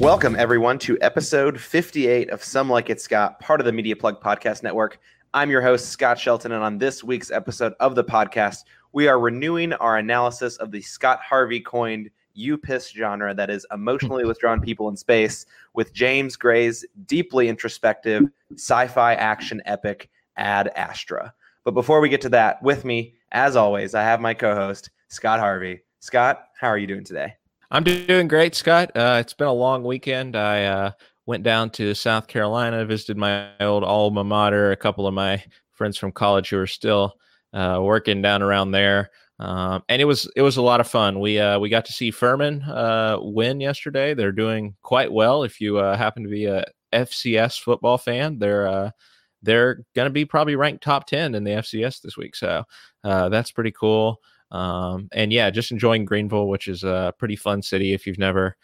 Welcome, everyone, to episode 58 of Some Like It Scott, part of the Media Plug Podcast Network. I'm your host, Scott Shelton, and on this week's episode of the podcast, we are renewing our analysis of the Scott Harvey coined "you piss" genre that is emotionally withdrawn people in space with James Gray's deeply introspective sci-fi action epic, Ad Astra. But before we get to that, with me, as always, I have my co-host, Scott Harvey. Scott, how are you doing today? I'm doing great, Scott. It's been a long weekend. I went down to South Carolina, visited my old alma mater, a couple of my friends from college who are still working down around there. And it was a lot of fun. We got to see Furman win yesterday. They're doing quite well. If you happen to be a FCS football fan, they're going to be probably ranked top 10 in the FCS this week. So that's pretty cool. And yeah, just enjoying Greenville, which is a pretty fun city if you've never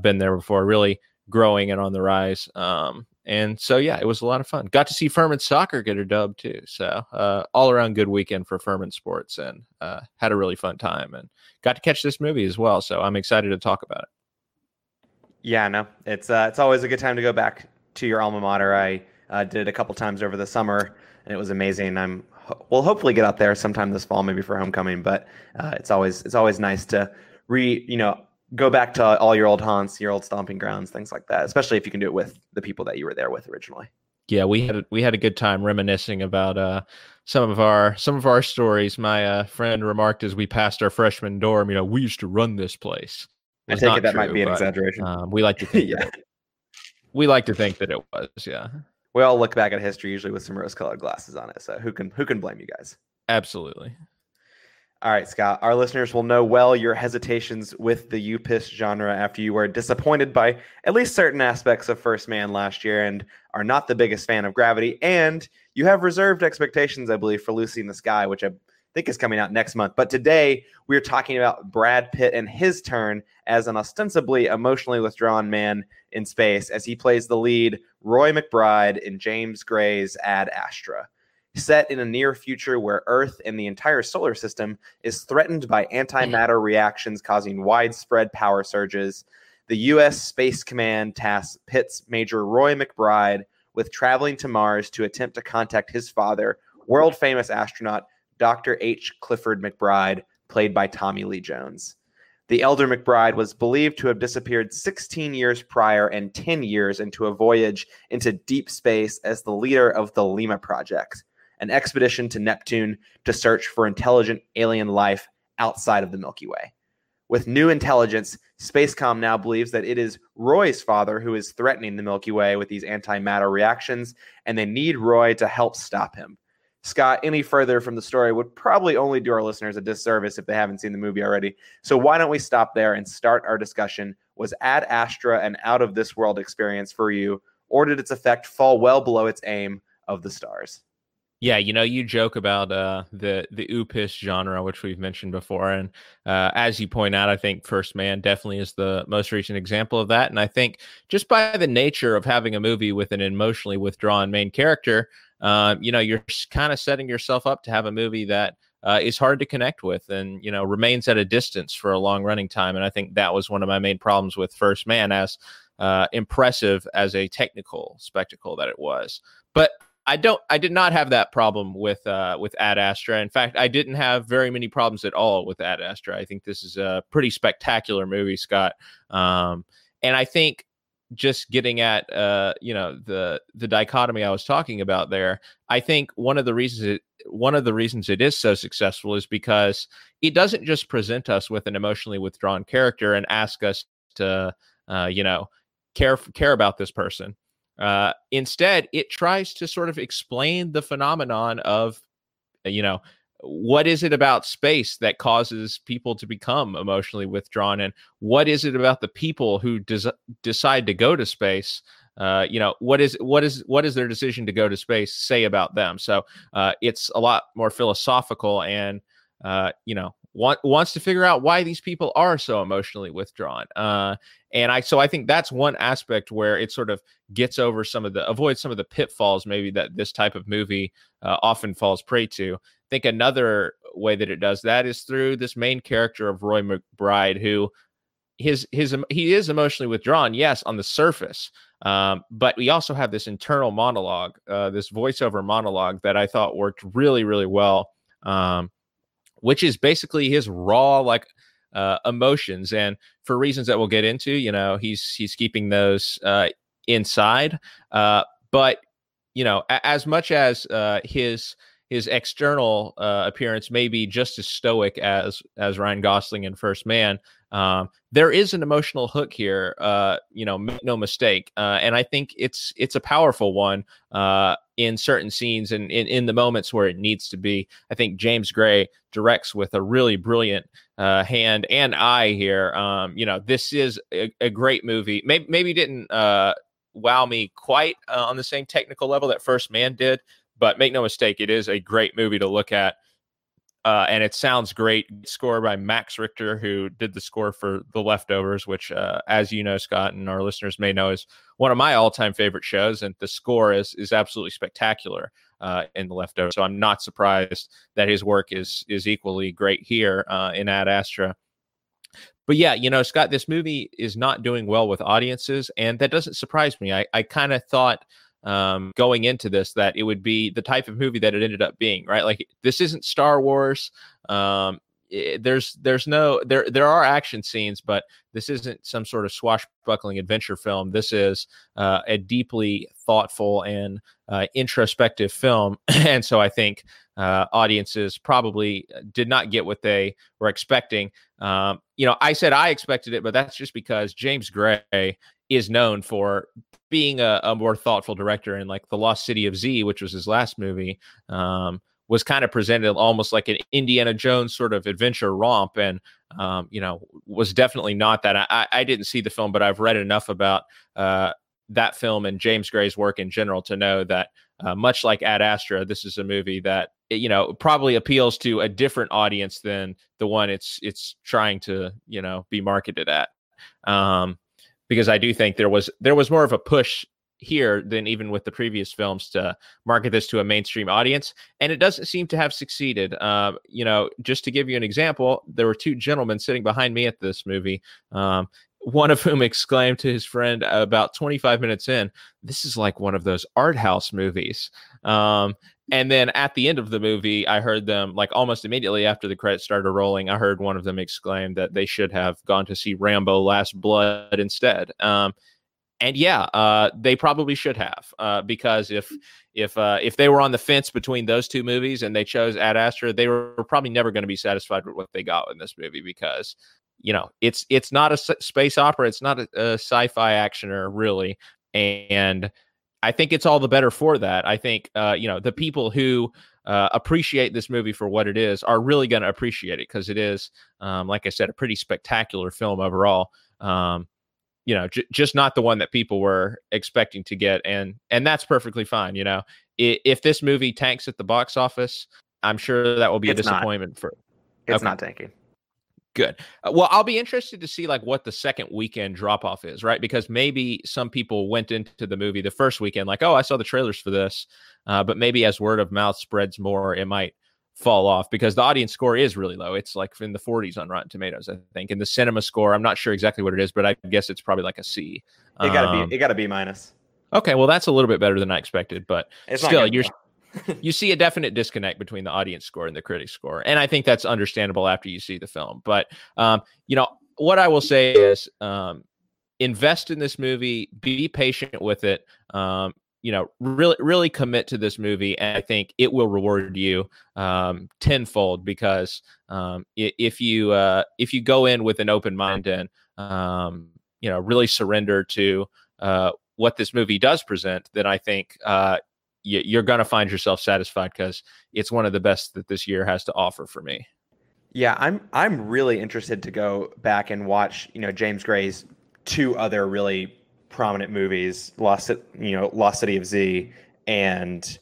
been there before, really growing and on the rise. And so, yeah, it was a lot of fun. Got to see Furman soccer get a dub too. So all around good weekend for Furman sports, and had a really fun time and got to catch this movie as well. So I'm excited to talk about it. Yeah, no, it's always a good time to go back to your alma mater. I did it a couple times over the summer and it was amazing. We'll hopefully get out there sometime this fall, maybe for homecoming. But it's always nice to go back to all your old haunts, your old stomping grounds, things like that. Especially if you can do it with the people that you were there with originally. Yeah, we had a good time reminiscing about some of our stories. My friend remarked as we passed our freshman dorm, we used to run this place. I take it that might be an exaggeration. We like to think yeah. We like to think that it was, yeah. We all look back at history usually with some rose-colored glasses on it, so who can blame you guys? Absolutely. All right, Scott. Our listeners will know well your hesitations with the "you piss" genre after you were disappointed by at least certain aspects of First Man last year and are not the biggest fan of Gravity, and you have reserved expectations, I believe, for Lucy in the Sky, which I think is coming out next month. But today we are talking about Brad Pitt and his turn as an ostensibly emotionally withdrawn man in space as he plays the lead Roy McBride in James Gray's Ad Astra. Set in a near future where Earth and the entire solar system is threatened by antimatter reactions causing widespread power surges, the U.S. Space Command tasks Pitt's Major Roy McBride with traveling to Mars to attempt to contact his father, world-famous astronaut Dr. H. Clifford McBride, played by Tommy Lee Jones. The elder McBride was believed to have disappeared 16 years prior and 10 years into a voyage into deep space as the leader of the Lima Project, an expedition to Neptune to search for intelligent alien life outside of the Milky Way. With new intelligence, Spacecom now believes that it is Roy's father who is threatening the Milky Way with these antimatter reactions, and they need Roy to help stop him. Scott, any further from the story would probably only do our listeners a disservice if they haven't seen the movie already. So why don't we stop there and start our discussion? Was Ad Astra an out-of-this-world experience for you, or did its effect fall well below its aim of the stars? Yeah, you joke about the "you piss" genre, which we've mentioned before. And as you point out, I think First Man definitely is the most recent example of that. And I think just by the nature of having a movie with an emotionally withdrawn main character, you're kind of setting yourself up to have a movie that is hard to connect with and, remains at a distance for a long running time. And I think that was one of my main problems with First Man, as impressive as a technical spectacle that it was. But I did not have that problem with Ad Astra. In fact, I didn't have very many problems at all with Ad Astra. I think this is a pretty spectacular movie, Scott. And I think, just getting at the dichotomy I was talking about there, I think one of the reasons it is so successful is because it doesn't just present us with an emotionally withdrawn character and ask us to care about this person. Instead, it tries to sort of explain the phenomenon of what is it about space that causes people to become emotionally withdrawn? And what is it about the people who decide to go to space what is their decision to go to space say about them? So it's a lot more philosophical and, wants to figure out why these people are so emotionally withdrawn. And I think that's one aspect where it sort of gets over avoids some of the pitfalls, maybe that this type of movie often falls prey to. I think another way that it does that is through this main character of Roy McBride, who he is emotionally withdrawn, yes, on the surface, but we also have this internal monologue, this voiceover monologue that I thought worked really, really well, which is basically his raw emotions, and for reasons that we'll get into, he's keeping those inside. But as much as his external appearance may be just as stoic as Ryan Gosling in First Man, there is an emotional hook here, make no mistake. And I think it's a powerful one in certain scenes and in the moments where it needs to be. I think James Gray directs with a really brilliant hand and eye here. This is a great movie. Maybe didn't wow me quite on the same technical level that First Man did. But make no mistake, it is a great movie to look at. And it sounds great. Score by Max Richter, who did the score for The Leftovers, which, as you know, Scott, and our listeners may know, is one of my all-time favorite shows. And the score is absolutely spectacular in The Leftovers. So I'm not surprised that his work is equally great here in Ad Astra. But yeah, Scott, this movie is not doing well with audiences. And that doesn't surprise me. I kind of thought, going into this, that it would be the type of movie that it ended up being, right? Like, this isn't Star Wars. There are action scenes, but this isn't some sort of swashbuckling adventure film. This is a deeply thoughtful and introspective film. And so I think audiences probably did not get what they were expecting. I said I expected it, but that's just because James Gray is known for being a more thoughtful director, and like The Lost City of Z, which was his last movie, was kind of presented almost like an Indiana Jones sort of adventure romp, and was definitely not that. I didn't see the film, but I've read enough about that film and James Gray's work in general to know that much like Ad Astra, this is a movie that probably appeals to a different audience than the one it's trying to be marketed at. Because I do think there was more of a push here than even with the previous films to market this to a mainstream audience, and it doesn't seem to have succeeded. Just to give you an example, there were two gentlemen sitting behind me at this movie, one of whom exclaimed to his friend about 25 minutes in, "This is like one of those art house movies." And then at the end of the movie, I heard them, like almost immediately after the credits started rolling, I heard one of them exclaim that they should have gone to see Rambo: Last Blood instead. They probably should have, because if they were on the fence between those two movies and they chose Ad Astra, they were probably never going to be satisfied with what they got in this movie, because it's not a space opera, it's not a sci-fi actioner really, and I think it's all the better for that. I think, the people who appreciate this movie for what it is are really going to appreciate it, because it is, like I said, a pretty spectacular film overall. Just not the one that people were expecting to get. And that's perfectly fine. If this movie tanks at the box office, I'm sure that will be a disappointment. It's not tanking. Good. Well, I'll be interested to see what the second weekend drop off is, right? Because maybe some people went into the movie the first weekend like, "Oh, I saw the trailers for this," but maybe as word of mouth spreads more, it might fall off, because the audience score is really low. It's like in the 40s on Rotten Tomatoes, I think, and the cinema score, I'm not sure exactly what it is, but I guess it's probably like a C. It got to be minus. Okay, well, that's a little bit better than I expected, but it's still you see a definite disconnect between the audience score and the critic score. And I think that's understandable after you see the film. But, what I will say is, invest in this movie, be patient with it, really, really commit to this movie. And I think it will reward you tenfold, because if you go in with an open mind and, really surrender to what this movie does present, then I think, you're going to find yourself satisfied, because it's one of the best that this year has to offer for me. Yeah, I'm really interested to go back and watch, James Gray's two other really prominent movies, Lost City of Z and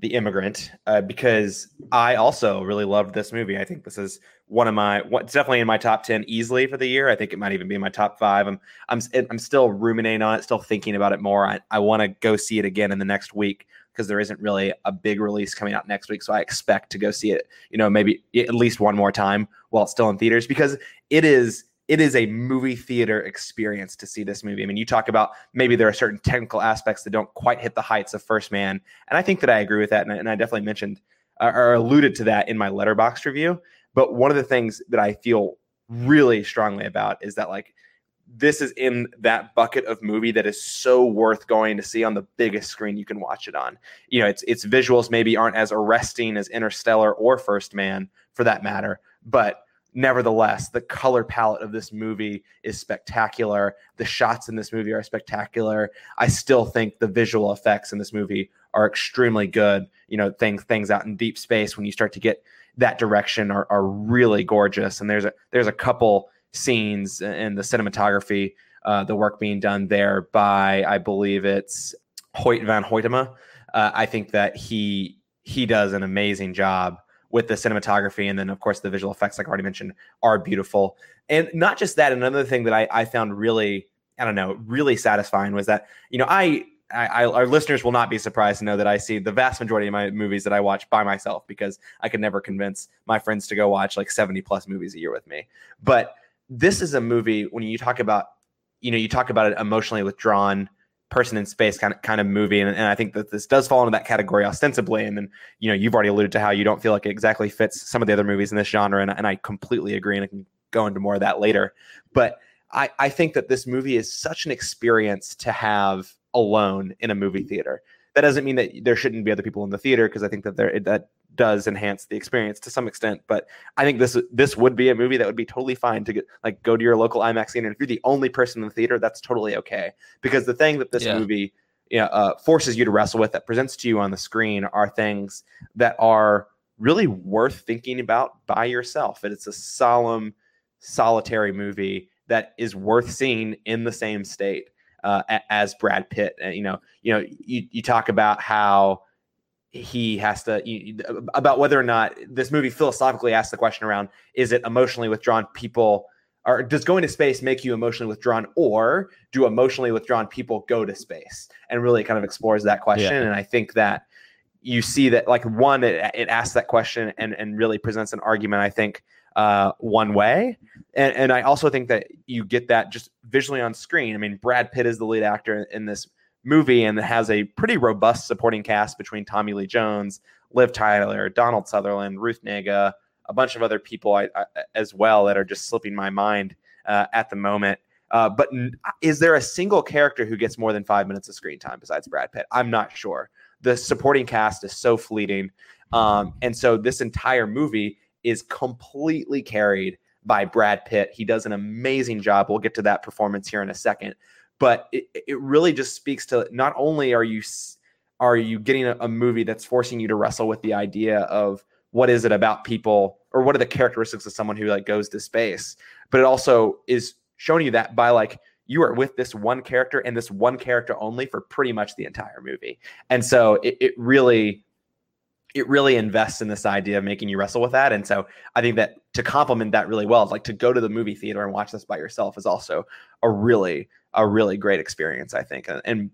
The Immigrant, because I also really loved this movie. I think this is it's definitely in my top 10 easily for the year. I think it might even be in my top 5. I'm still ruminating on it, still thinking about it more. I want to go see it again in the next week because there isn't really a big release coming out next week. So I expect to go see it, maybe at least one more time while it's still in theaters, because it is a movie theater experience to see this movie. I mean, you talk about maybe there are certain technical aspects that don't quite hit the heights of First Man. And I think that I agree with that. And I definitely mentioned or alluded to that in my Letterboxd review. But one of the things that I feel really strongly about is that, like, this is in that bucket of movie that is so worth going to see on the biggest screen you can watch it on. Its visuals maybe aren't as arresting as Interstellar or First Man for that matter, but nevertheless, the color palette of this movie is spectacular. The shots in this movie are spectacular. I still think the visual effects in this movie are extremely good. Things out in deep space, when you start to get that direction, are really gorgeous. And there's a couple scenes in the cinematography, the work being done there by, I believe it's Hoyt van Hoytema. I think that he does an amazing job with the cinematography. And then, of course, the visual effects, like I already mentioned, are beautiful. And not just that, another thing that I found really satisfying was that, our listeners will not be surprised to know that I see the vast majority of my movies that I watch by myself, because I could never convince my friends to go watch like 70 plus movies a year with me. But this is a movie, when you talk about, an emotionally withdrawn person in space kind of movie. And I think that this does fall into that category ostensibly. And then, you've already alluded to how you don't feel like it exactly fits some of the other movies in this genre. And I completely agree. And I can go into more of that later. But I think that this movie is such an experience to have alone in a movie theater. That doesn't mean that there shouldn't be other people in the theater, because I think that that does enhance the experience to some extent. But I think this would be a movie that would be totally fine to go to your local IMAX theater. And if you're the only person in the theater, that's totally okay. Because the thing that this movie forces you to wrestle with, that presents to you on the screen, are things that are really worth thinking about by yourself. And it's a solemn, solitary movie that is worth seeing in the same state as Brad Pitt. You talk about how he has to, about whether or not this movie philosophically asks the question around, is it emotionally withdrawn people, or does going to space make you emotionally withdrawn, or do emotionally withdrawn people go to space? And really kind of explores that question. Yeah. And I think that you see that, like, one, it asks that question and really presents an argument, I think, one way. And I also think that you get that just visually on screen. I mean, Brad Pitt is the lead actor in this movie, and has a pretty robust supporting cast between Tommy Lee Jones, Liv Tyler, Donald Sutherland, Ruth Negga, a bunch of other people as well that are just slipping my mind at the moment. But is there a single character who gets more than 5 minutes of screen time besides Brad Pitt? I'm not sure. The supporting cast is so fleeting. And so this entire movie is completely carried by Brad Pitt. He does an amazing job. We'll get to that performance here in a second. But it really just speaks to, not only are you getting a movie that's forcing you to wrestle with the idea of what is it about people, or what are the characteristics of someone who like goes to space, but it also is showing you that by, like, you are with this one character, and this one character only, for pretty much the entire movie. And so it really invests in this idea of making you wrestle with that. And so I think that to complement that really well, like, to go to the movie theater and watch this by yourself is also a really great experience, I think. And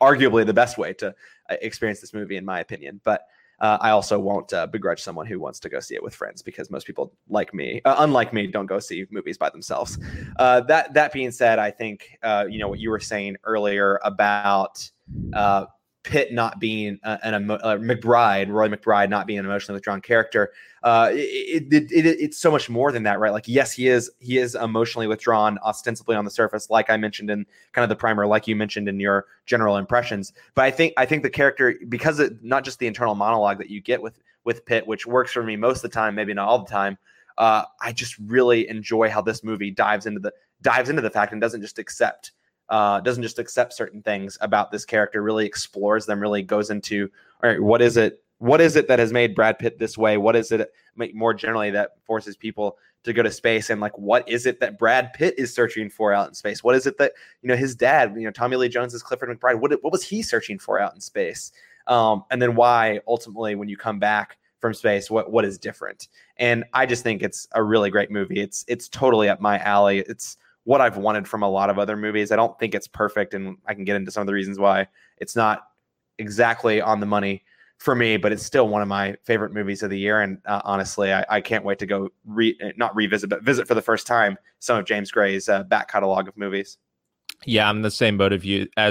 arguably the best way to experience this movie, in my opinion. But I also won't begrudge someone who wants to go see it with friends, because most people like me, unlike me, don't go see movies by themselves. That being said, I think, what you were saying earlier about, Pitt not being Roy McBride not being an emotionally withdrawn character. It's so much more than that, right? Like, yes, he is emotionally withdrawn ostensibly on the surface, like I mentioned in kind of the primer, like you mentioned in your general impressions. But I think the character, because it, not just the internal monologue that you get with Pitt, which works for me most of the time, maybe not all the time. I just really enjoy how this movie dives into the fact and doesn't just accept certain things about this character, really explores them, really goes into, all right, what is it what is it that has made Brad Pitt this way? What is it more generally that forces people to go to space? And like, what is it that Brad Pitt is searching for out in space? What is it that, you know, his dad, you know, Tommy Lee Jones' Clifford McBride, what was he searching for out in space? And then why ultimately, when you come back from space, what is different? And I just think it's a really great movie. It's totally up my alley. It's what I've wanted from a lot of other movies. I don't think it's perfect, and I can get into some of the reasons why it's not exactly on the money for me, but it's still one of my favorite movies of the year. And honestly, I can't wait to go visit for the first time some of James Gray's back catalog of movies. Yeah, I'm the same boat as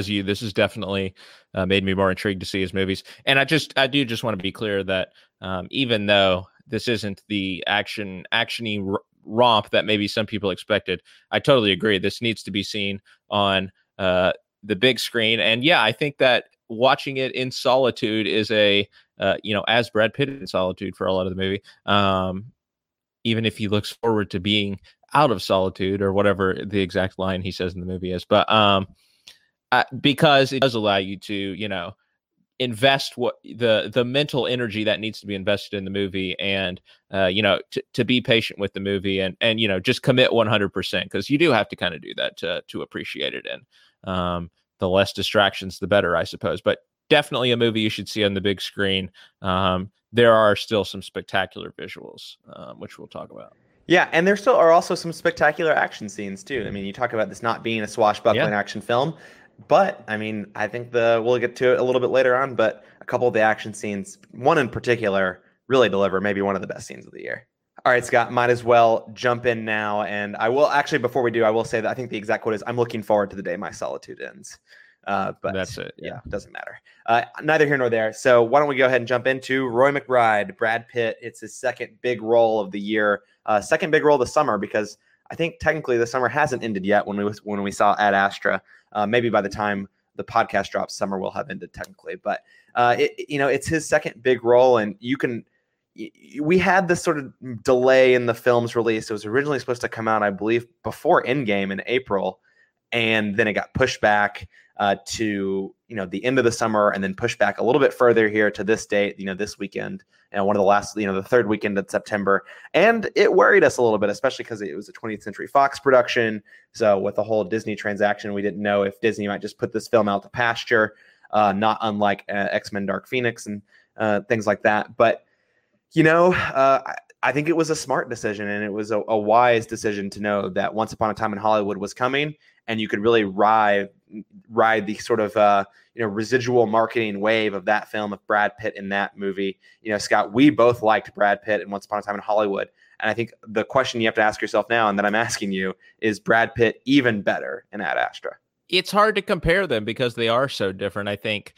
you. This has definitely made me more intrigued to see his movies. And I do just want to be clear that even though this isn't the actiony romp that maybe some people expected, I totally agree. This needs to be seen on the big screen. And yeah, I think that watching it in solitude is as Brad Pitt in solitude for a lot of the movie, even if he looks forward to being out of solitude or whatever the exact line he says in the movie is. But because it does allow you to, you know, invest what the mental energy that needs to be invested in the movie, and to be patient with the movie, and you know, just commit 100%, because you do have to kind of do that to appreciate it. And the less distractions, the better, I suppose. But definitely a movie you should see on the big screen. There are still some spectacular visuals, which we'll talk about. Yeah, and there still are also some spectacular action scenes too. I mean, you talk about this not being a swashbuckling action film, but I mean, I think we'll get to it a little bit later on, but a couple of the action scenes, one in particular, really deliver, maybe one of the best scenes of the year. All right, Scott, might as well jump in now. And I will actually, before we do, I will say that I think the exact quote is, "I'm looking forward to the day my solitude ends." But that's it. Yeah, doesn't matter. Neither here nor there. So why don't we go ahead and jump into Roy McBride, Brad Pitt. It's his second big role of the year, second big role this summer, because I think technically the summer hasn't ended yet when we saw Ad Astra. Maybe by the time the podcast drops, summer will have ended technically. But it's his second big role, and we had this sort of delay in the film's release. It was originally supposed to come out, I believe, before Endgame in April, and then it got pushed back to the end of the summer, and then pushed back a little bit further here to this date, this weekend, and one of the last, the third weekend of September. And it worried us a little bit, especially because it was a 20th Century Fox production. So with the whole Disney transaction, we didn't know if Disney might just put this film out to pasture, not unlike X-Men Dark Phoenix and things like that. But I think it was a smart decision, and it was a wise decision to know that Once Upon a Time in Hollywood was coming, and you could really ride the sort of residual marketing wave of that film, of Brad Pitt in that movie. You know, Scott, we both liked Brad Pitt in Once Upon a Time in Hollywood, and I think the question you have to ask yourself now, and that I'm asking you, is Brad Pitt even better in Ad Astra? It's hard to compare them because they are so different. I think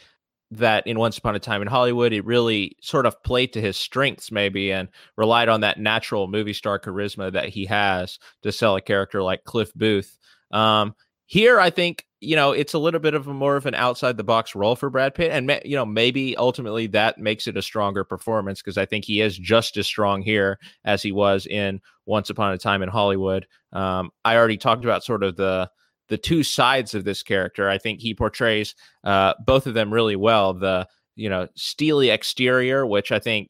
that in Once Upon a Time in Hollywood, it really sort of played to his strengths maybe, and relied on that natural movie star charisma that he has to sell a character like Cliff Booth. Here, I think, it's a little bit of a more of an outside the box role for Brad Pitt. And, maybe ultimately that makes it a stronger performance, because I think he is just as strong here as he was in Once Upon a Time in Hollywood. I already talked about sort of the two sides of this character. I think he portrays both of them really well. The, steely exterior, which I think,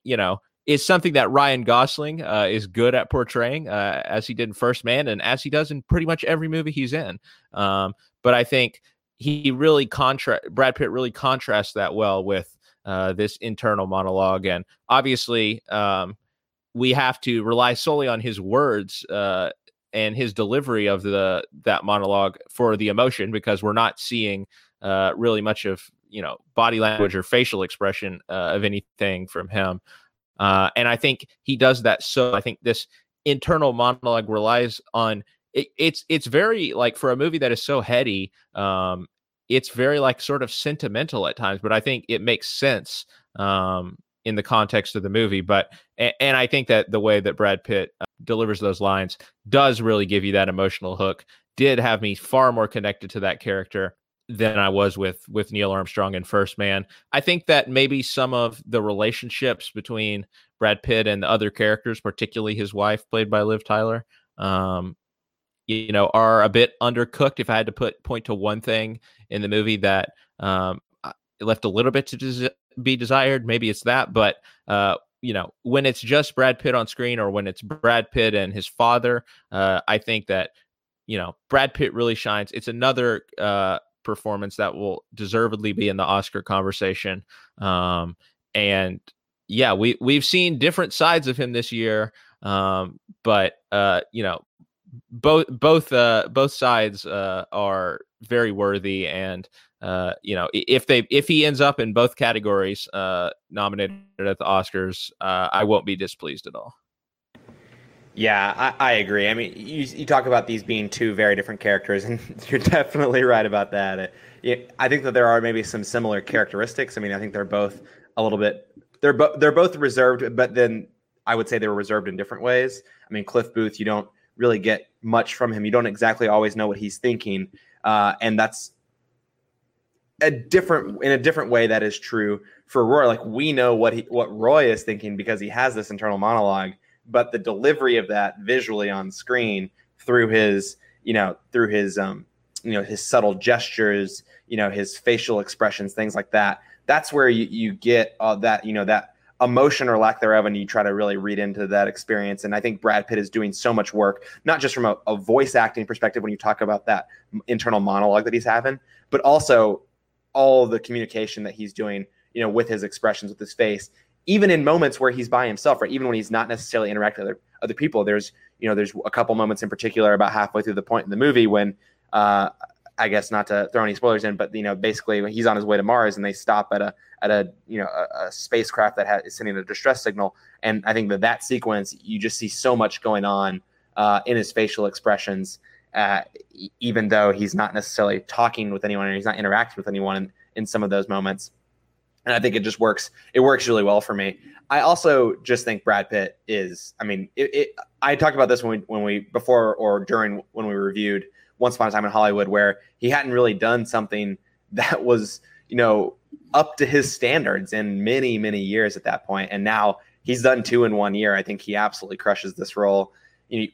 is something that Ryan Gosling is good at portraying, as he did in First Man, and as he does in pretty much every movie he's in. But I think Brad Pitt really contrasts that well with this internal monologue. And obviously we have to rely solely on his words and his delivery of that monologue for the emotion, because we're not seeing really much of body language or facial expression of anything from him. And I think he does that. So I think this internal monologue relies on it. It's very, like, for a movie that is so heady, it's very like sort of sentimental at times, but I think it makes sense in the context of the movie. But and I think that the way that Brad Pitt delivers those lines does really give you that emotional hook. Did have me far more connected to that character than I was with Neil Armstrong in First Man. I think that maybe some of the relationships between Brad Pitt and the other characters, particularly his wife played by Liv Tyler, are a bit undercooked. If I had to point to one thing in the movie that it left a little bit to be desired. Maybe it's that, but you know, when it's just Brad Pitt on screen, or when it's Brad Pitt and his father, I think that, you know, Brad Pitt really shines. It's another performance that will deservedly be in the Oscar conversation. And yeah, we've seen different sides of him this year. But you know, both sides are very worthy, and you know, if he ends up in both categories nominated at the Oscars, I won't be displeased at all. Yeah, I agree. I mean, you talk about these being two very different characters, and you're definitely right about that. I think that there are maybe some similar characteristics. I mean, I think they're both a little bit they're both reserved, but then I would say they were reserved in different ways. I mean, Cliff Booth, you don't really get much from him. You don't exactly always know what he's thinking, and that's in a different way that is true for Roy. Like, we know what Roy is thinking because he has this internal monologue, but the delivery of that visually on screen through his subtle gestures, you know, his facial expressions, things like that. That's where you get all that, you know, that emotion or lack thereof, and you try to really read into that experience. And I think Brad Pitt is doing so much work, not just from a voice acting perspective when you talk about that internal monologue that he's having, but also all the communication that he's doing, you know, with his expressions, with his face, even in moments where he's by himself, right? Even when he's not necessarily interacting with other people. There's, you know, there's a couple moments in particular about halfway through the point in the movie when, I guess not to throw any spoilers in, but, you know, basically when he's on his way to Mars and they stop at a spacecraft that is sending a distress signal. And I think that sequence, you just see so much going on in his facial expressions, even though he's not necessarily talking with anyone or he's not interacting with anyone in some of those moments. And I think it just works. It works really well for me. I also just think Brad Pitt is, I mean, I talked about this when we reviewed Once Upon a Time in Hollywood, where he hadn't really done something that was, you know, up to his standards in many, many years at that point. And now he's done two in 1 year. I think he absolutely crushes this role. You know,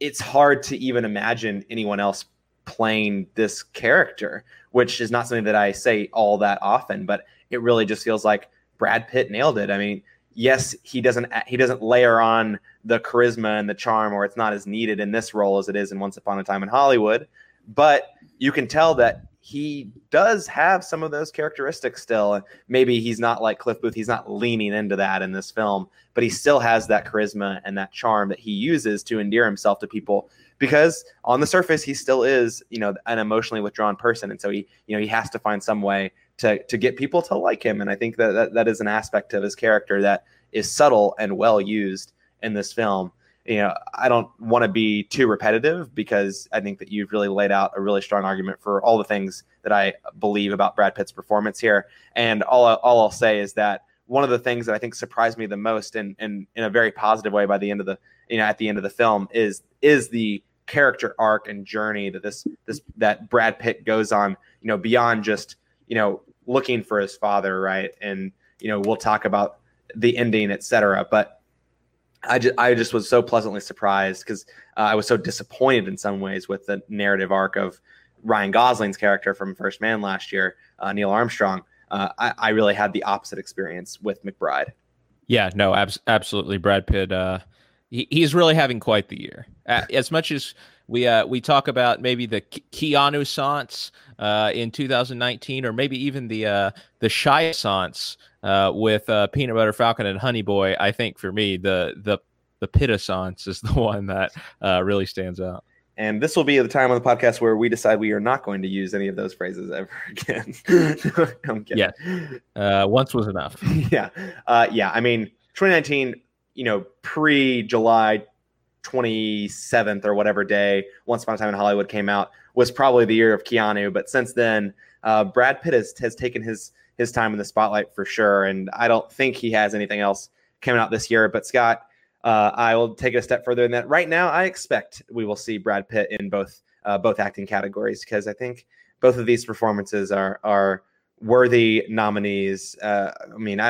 it's hard to even imagine anyone else playing this character, which is not something that I say all that often, but it really just feels like Brad Pitt nailed it. I mean, yes, he doesn't layer on the charisma and the charm, or it's not as needed in this role as it is in Once Upon a Time in Hollywood, but you can tell that he does have some of those characteristics still. And maybe he's not like Cliff Booth. He's not leaning into that in this film, but he still has that charisma and that charm that he uses to endear himself to people, because on the surface, he still is, you know, an emotionally withdrawn person. And so he, you know, he has to find some way to get people to like him. And I think that is an aspect of his character that is subtle and well used in this film. You know, I don't want to be too repetitive, because I think that you've really laid out a really strong argument for all the things that I believe about Brad Pitt's performance here. And all I'll say is that one of the things that I think surprised me the most, and in a very positive way, by the end of the, you know, at the end of the film, is the character arc and journey that that Brad Pitt goes on. You know, beyond just, you know, looking for his father, right? And, you know, we'll talk about the ending, etc. But I just was so pleasantly surprised, because I was so disappointed in some ways with the narrative arc of Ryan Gosling's character from First Man last year, Neil Armstrong. I really had the opposite experience with McBride. Yeah, no, absolutely. Brad Pitt, he's really having quite the year. As much as we talk about maybe the Keanu-sance in 2019, or maybe even the Shy-sance with Peanut Butter Falcon and Honey Boy, I think for me the Pitt-sance is the one that really stands out. And this will be the time on the podcast where we decide we are not going to use any of those phrases ever again. No, I'm kidding. Yeah, once was enough. Yeah. I mean, 2019, you know, pre-July 27th or whatever day Once Upon a Time in Hollywood came out, was probably the year of Keanu. But since then, Brad Pitt has taken his time in the spotlight for sure. And I don't think he has anything else coming out this year, but Scott, I will take it a step further than that. Right now, I expect we will see Brad Pitt in both acting categories, because I think both of these performances are worthy nominees. I mean, I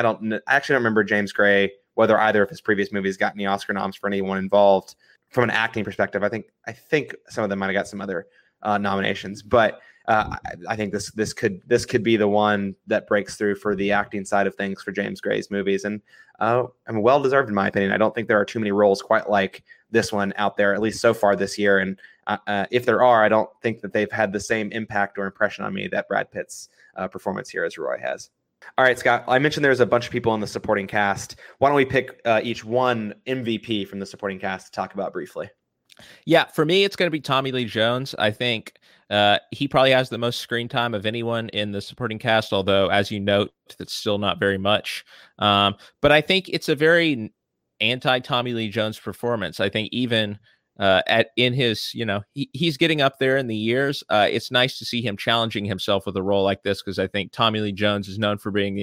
actually don't remember James Gray, whether either of his previous movies got any Oscar noms for anyone involved from an acting perspective. I think some of them might've got some other nominations, but I think this could be the one that breaks through for the acting side of things for James Gray's movies, and I'm well deserved in my opinion. I don't think there are too many roles quite like this one out there, at least so far this year. And if there are, I don't think that they've had the same impact or impression on me that Brad Pitt's performance here as Roy has. All right, Scott, I mentioned there's a bunch of people in the supporting cast. Why don't we pick each one MVP from the supporting cast to talk about briefly? Yeah, for me, it's going to be Tommy Lee Jones. I think he probably has the most screen time of anyone in the supporting cast, although, as you note, that's still not very much. But I think it's a very anti-Tommy Lee Jones performance. I think even in his, he's getting up there in the years. It's nice to see him challenging himself with a role like this, because I think Tommy Lee Jones is known for being,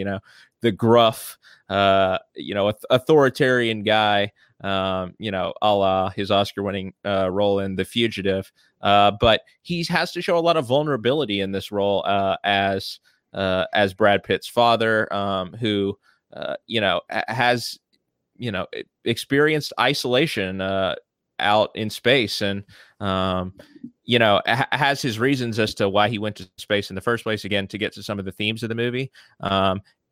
the gruff, authoritarian guy, a la his Oscar-winning role in The Fugitive. But he has to show a lot of vulnerability in this role as Brad Pitt's father, who, has, experienced isolation out in space, and has his reasons as to why he went to space in the first place, again, to get to some of the themes of the movie.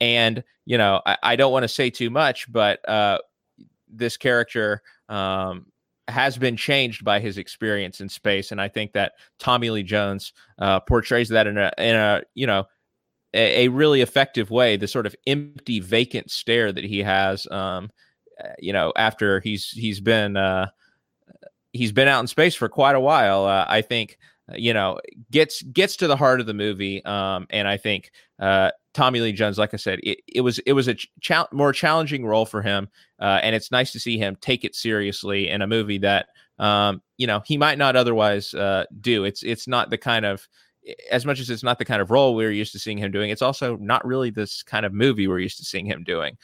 And, I don't want to say too much, but this character has been changed by his experience in space. And I think that Tommy Lee Jones portrays that in a really effective way, the sort of empty, vacant stare that he has, after he's been out in space for quite a while. I think, gets to the heart of the movie. And I think Tommy Lee Jones, like I said, it was a more challenging role for him. And it's nice to see him take it seriously in a movie that, he might not otherwise do. It's not the kind of, as much as it's not the kind of role we're used to seeing him doing, it's also not really this kind of movie we're used to seeing him doing.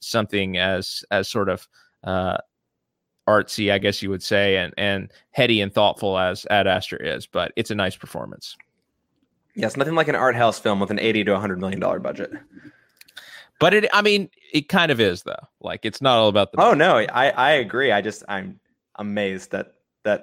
Something as sort of artsy, I guess you would say, and heady and thoughtful as Ad Astra is, but it's a nice performance. Yes, nothing like an art house film with an $80 to $100 million budget. But it kind of is, though. Like, it's not all about the. Oh no, I agree. I'm amazed that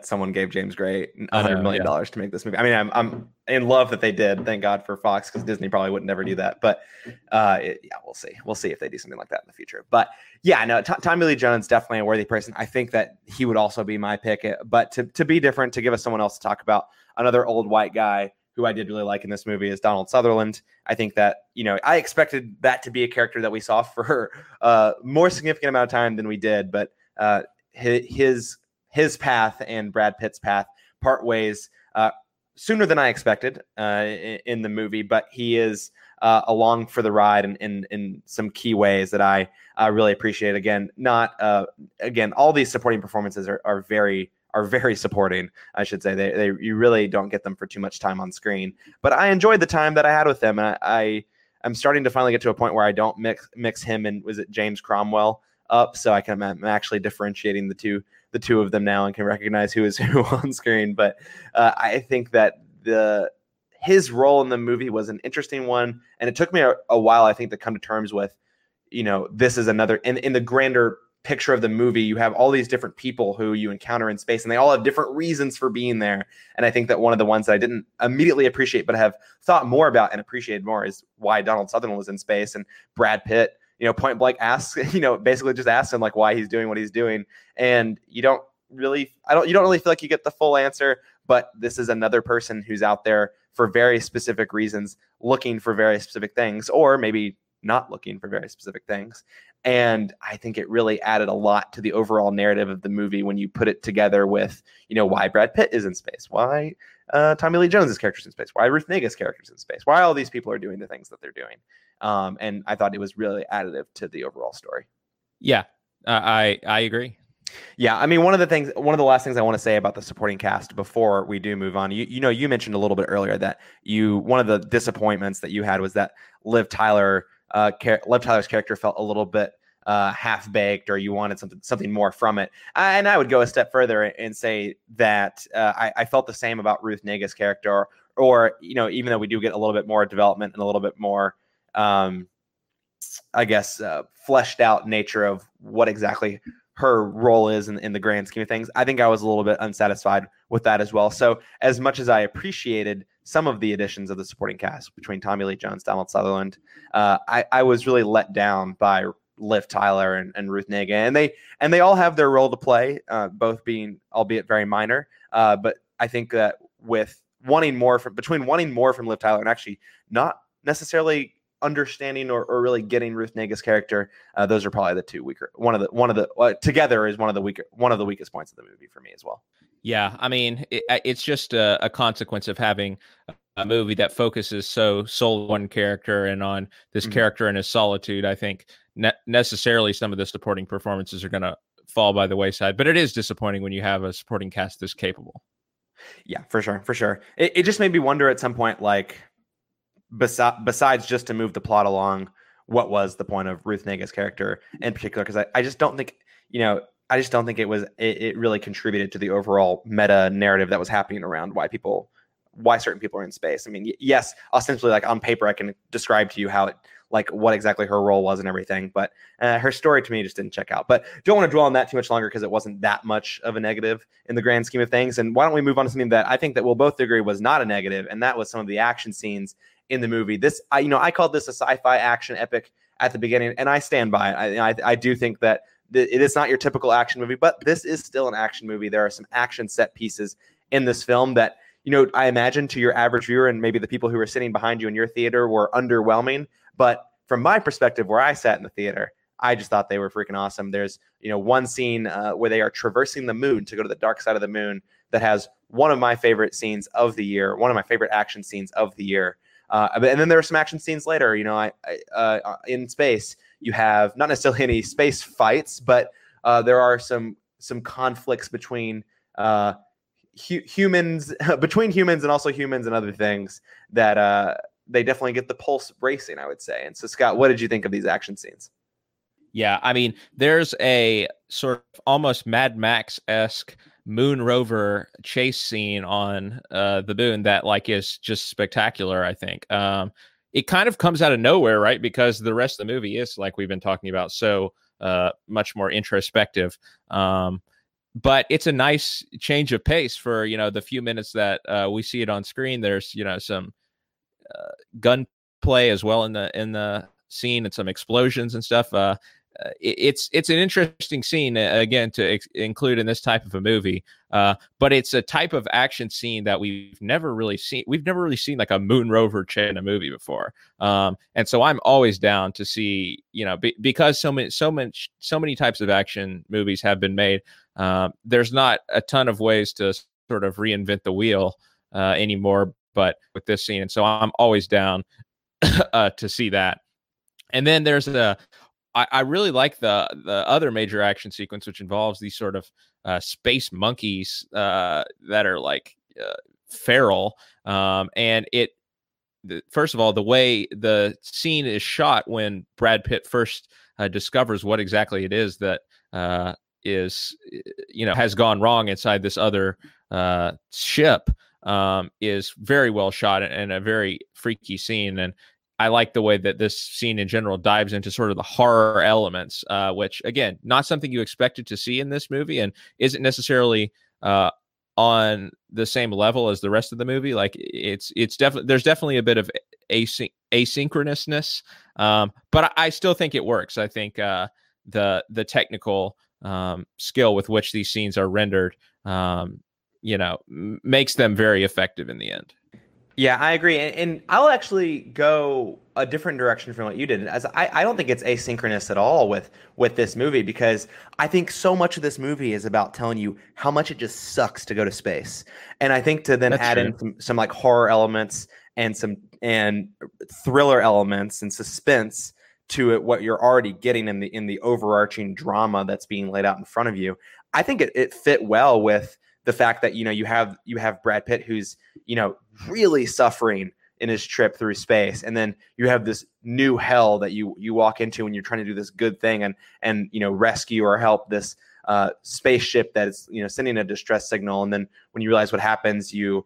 someone gave James Gray $100 million to make this movie. I'm in love that they did. Thank God for Fox, because Disney probably would never do that. But we'll see. We'll see if they do something like that in the future. But yeah, no, Tommy Lee Jones, definitely a worthy person. I think that he would also be my pick. But to be different, to give us someone else to talk about, another old white guy who I did really like in this movie is Donald Sutherland. I think that, I expected that to be a character that we saw for more significant amount of time than we did. But his path and Brad Pitt's path part ways sooner than I expected in the movie, but he is along for the ride in some key ways that I really appreciate. Again, all these supporting performances are very supporting, I should say. They you really don't get them for too much time on screen, but I enjoyed the time that I had with them, and I'm starting to finally get to a point where I don't mix him and James Cromwell up, so I'm actually differentiating the two of them now and can recognize who is who on screen. But I think that his role in the movie was an interesting one. And it took me a while, I think, to come to terms with, this is another in the grander picture of the movie. You have all these different people who you encounter in space, and they all have different reasons for being there. And I think that one of the ones that I didn't immediately appreciate, but have thought more about and appreciated more, is why Donald Sutherland was in space. And Brad Pitt, point blank asks, basically just asks him, like, why he's doing what he's doing. And you don't really feel like you get the full answer, but this is another person who's out there for very specific reasons, looking for very specific things, or maybe not looking for very specific things. And I think it really added a lot to the overall narrative of the movie when you put it together with, why Brad Pitt is in space, why Tommy Lee Jones' character's in space, why Ruth Nega's character's in space, why all these people are doing the things that they're doing. And I thought it was really additive to the overall story. Yeah, I agree. Yeah, one of the last things I want to say about the supporting cast before we do move on, you mentioned a little bit earlier that one of the disappointments that you had was that Liv Tyler's character felt a little bit half-baked, or you wanted something more from it. And I would go a step further and say that I felt the same about Ruth Nega's character, or even though we do get a little bit more development and a little bit more, fleshed out nature of what exactly her role is in the grand scheme of things, I think I was a little bit unsatisfied with that as well. So as much as I appreciated some of the additions of the supporting cast between Tommy Lee Jones, Donald Sutherland. I was really let down by Liv Tyler and Ruth Negga, and they all have their role to play, both being, albeit very minor. But I think that with wanting more from Liv Tyler and actually not necessarily understanding or really getting Ruth Negga's character, those are probably the two weaker. Together is one of the weakest points of the movie for me as well. Yeah, I mean, it's just a consequence of having a movie that focuses so solely on one character and on this mm-hmm. character and his solitude. I think necessarily some of the supporting performances are going to fall by the wayside, but it is disappointing when you have a supporting cast this capable. Yeah, for sure. It just made me wonder at some point, like, besides just to move the plot along, what was the point of Ruth Negga's character in particular? Because I just don't think, it really contributed to the overall meta narrative that was happening around why certain people are in space. I mean, yes, ostensibly, like, on paper, I can describe to you how it, like, what exactly her role was and everything, but her story to me just didn't check out. But don't want to dwell on that too much longer because it wasn't that much of a negative in the grand scheme of things. And why don't we move on to something that I think that we'll both agree was not a negative, and that was some of the action scenes in the movie. This, I called this a sci-fi action epic at the beginning, and I stand by it. I do think that it is not your typical action movie, but this is still an action movie. There are some action set pieces in this film that, I imagine to your average viewer and maybe the people who were sitting behind you in your theater were underwhelming. But from my perspective, where I sat in the theater, I just thought they were freaking awesome. There's, one scene where they are traversing the moon to go to the dark side of the moon that has one of my favorite scenes of the year, one of my favorite action scenes of the year. And then there are some action scenes later, in space. You have not necessarily any space fights, but there are some conflicts between humans, between humans and also humans and other things that they definitely get the pulse racing, I would say. And so, Scott, what did you think of these action scenes? Yeah, I mean, there's a sort of almost Mad Max-esque moon rover chase scene on the moon that, like, is just spectacular, I think. It kind of comes out of nowhere, right? Because the rest of the movie is, like we've been talking about, so much more introspective. But it's a nice change of pace for, the few minutes that we see it on screen. There's, some gunplay as well in the scene and some explosions and stuff. It's an interesting scene, again, to include in this type of a movie, but it's a type of action scene that we've never really seen. We've never really seen, like, a moon rover chase in a movie before, and so I'm always down to see, because so many types of action movies have been made. There's not a ton of ways to sort of reinvent the wheel anymore, but with this scene, and so I'm always down to see that. And then there's the. I really like the other major action sequence, which involves these sort of space monkeys that are, like, feral. First of all, the way the scene is shot when Brad Pitt first discovers what exactly it is that is, has gone wrong inside this other ship is very well shot and a very freaky scene. And I like the way that this scene in general dives into sort of the horror elements, which, again, not something you expected to see in this movie and isn't necessarily on the same level as the rest of the movie. Like, it's definitely, there's definitely a bit of asynchronousness, but I still think it works. I think the technical skill with which these scenes are rendered, makes them very effective in the end. Yeah, I agree. And I'll actually go a different direction from what you did. As I don't think it's asynchronous at all with this movie, because I think so much of this movie is about telling you how much it just sucks to go to space. And I think to then in some like horror elements and some thriller elements and suspense to it, what you're already getting in the overarching drama that's being laid out in front of you. I think it fit well with the fact that, you have Brad Pitt, who's, really suffering in his trip through space. And then you have this new hell that you walk into when you're trying to do this good thing and rescue or help this spaceship that is, sending a distress signal. And then when you realize what happens, the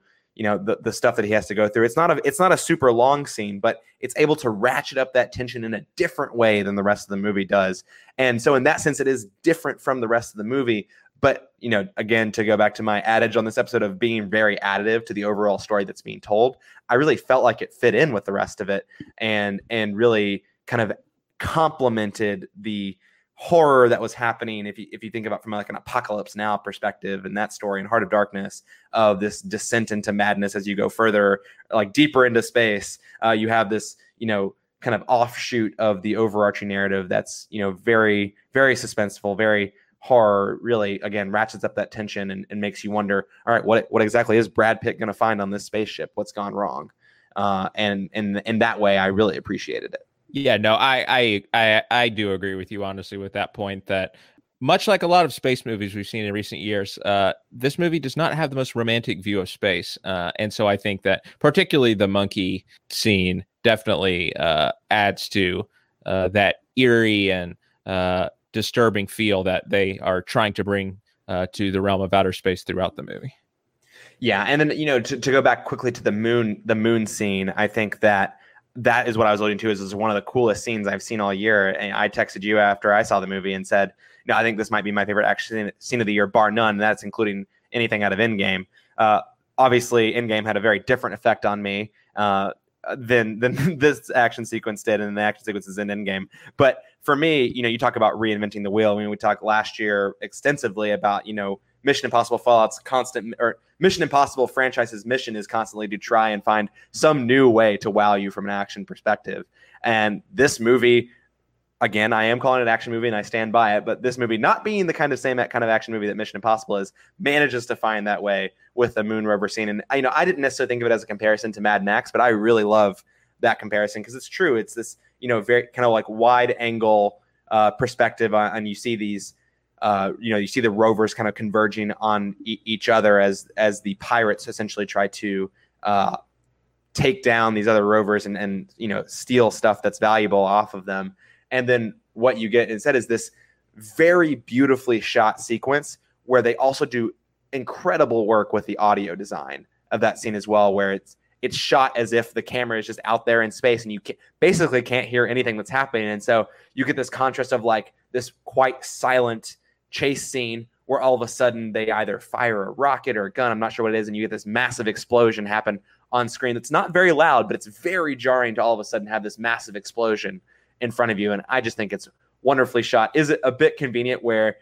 stuff that he has to go through, it's not a super long scene, but it's able to ratchet up that tension in a different way than the rest of the movie does. And so in that sense, it is different from the rest of the movie, But, you know, again, to go back to my adage on this episode of being very additive to the overall story that's being told, I really felt like it fit in with the rest of it and really kind of complemented the horror that was happening. If you think about from like an Apocalypse Now perspective and that story in Heart of Darkness of this descent into madness as you go further, like deeper into space, you have this, you know, kind of offshoot of the overarching narrative that's, you know, very, very suspenseful, very horror, really, again, ratchets up that tension and makes you wonder, all right, what exactly is Brad Pitt going to find on this spaceship? What's gone wrong? And that way I really appreciated it. Yeah, no, I do agree with you, honestly, with that point that much like a lot of space movies we've seen in recent years, this movie does not have the most romantic view of space. And so I think that particularly the monkey scene definitely adds to that eerie and disturbing feel that they are trying to bring to the realm of outer space throughout the movie. Yeah, and then, you know, to go back quickly to the moon scene, I think that that is what I was alluding to is one of the coolest scenes I've seen all year. And I texted you after I saw the movie and said, no, I think this might be my favorite action scene of the year, bar none. And that's including anything out of Endgame. Obviously, Endgame had a very different effect on me than this action sequence did. And the action sequence is in Endgame. But for me, you know, you talk about reinventing the wheel. I mean, we talked last year extensively about, you know, Mission Impossible Fallout's constant or Mission Impossible franchise's mission is constantly to try and find some new way to wow you from an action perspective. And this movie, again, I am calling it an action movie and I stand by it, but this movie, not being the kind of action movie that Mission Impossible is, manages to find that way with the moon rover scene. And, you know, I didn't necessarily think of it as a comparison to Mad Max, but I really love that comparison because it's true. It's this, you know, very kind of like wide angle perspective on, and you see these, you know, you see the rovers kind of converging on each other as the pirates essentially try to take down these other rovers and, you know, steal stuff that's valuable off of them. And then what you get instead is this very beautifully shot sequence where they also do incredible work with the audio design of that scene as well, where it's shot as if the camera is just out there in space and you basically can't hear anything that's happening. And so you get this contrast of like this quite silent chase scene where all of a sudden they either fire a rocket or a gun, I'm not sure what it is, and you get this massive explosion happen on screen that's not very loud, but it's very jarring to all of a sudden have this massive explosion in front of you. And I just think it's wonderfully shot. Is it a bit convenient where,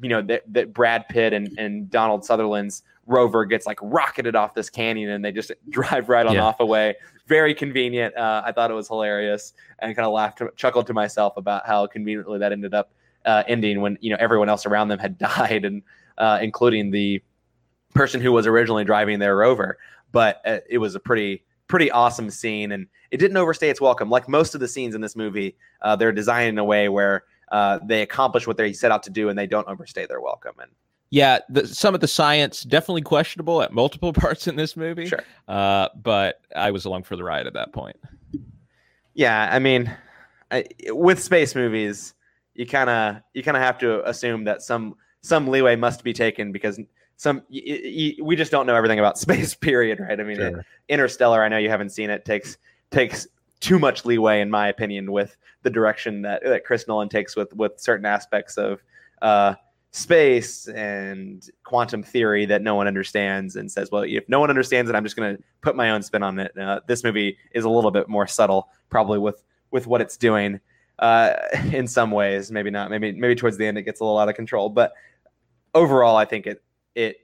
you know, that Brad Pitt and Donald Sutherland's rover gets like rocketed off this canyon and they just drive right on off away? Very convenient. I thought it was hilarious and kind of chuckled to myself about how conveniently that ended up ending when, you know, everyone else around them had died, and including the person who was originally driving their rover. But it was a pretty awesome scene, and it didn't overstay its welcome. Like most of the scenes in this movie, they're designed in a way where they accomplish what they set out to do and they don't overstay their welcome. And yeah, some of the science definitely questionable at multiple parts in this movie. Sure. But I was along for the ride at that point. Yeah, I mean, with space movies, you kind of have to assume that some leeway must be taken because we just don't know everything about space, period, right? I mean, sure. Interstellar, I know you haven't seen it, takes too much leeway, in my opinion, with the direction that Chris Nolan takes with certain aspects of space and quantum theory that no one understands, and says, well, if no one understands it, I'm just going to put my own spin on it. This movie is a little bit more subtle, probably with what it's doing. In some ways, maybe not. Maybe towards the end it gets a little out of control. But overall, I think it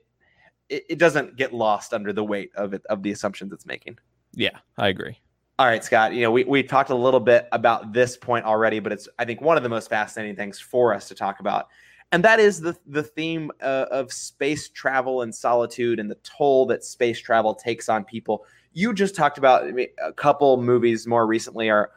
doesn't get lost under the weight of the assumptions it's making. Yeah, I agree. All right, Scott. You know, we talked a little bit about this point already, but it's, I think, one of the most fascinating things for us to talk about, and that is the theme of space travel and solitude and the toll that space travel takes on people. You just talked about, I mean, a couple movies more recently are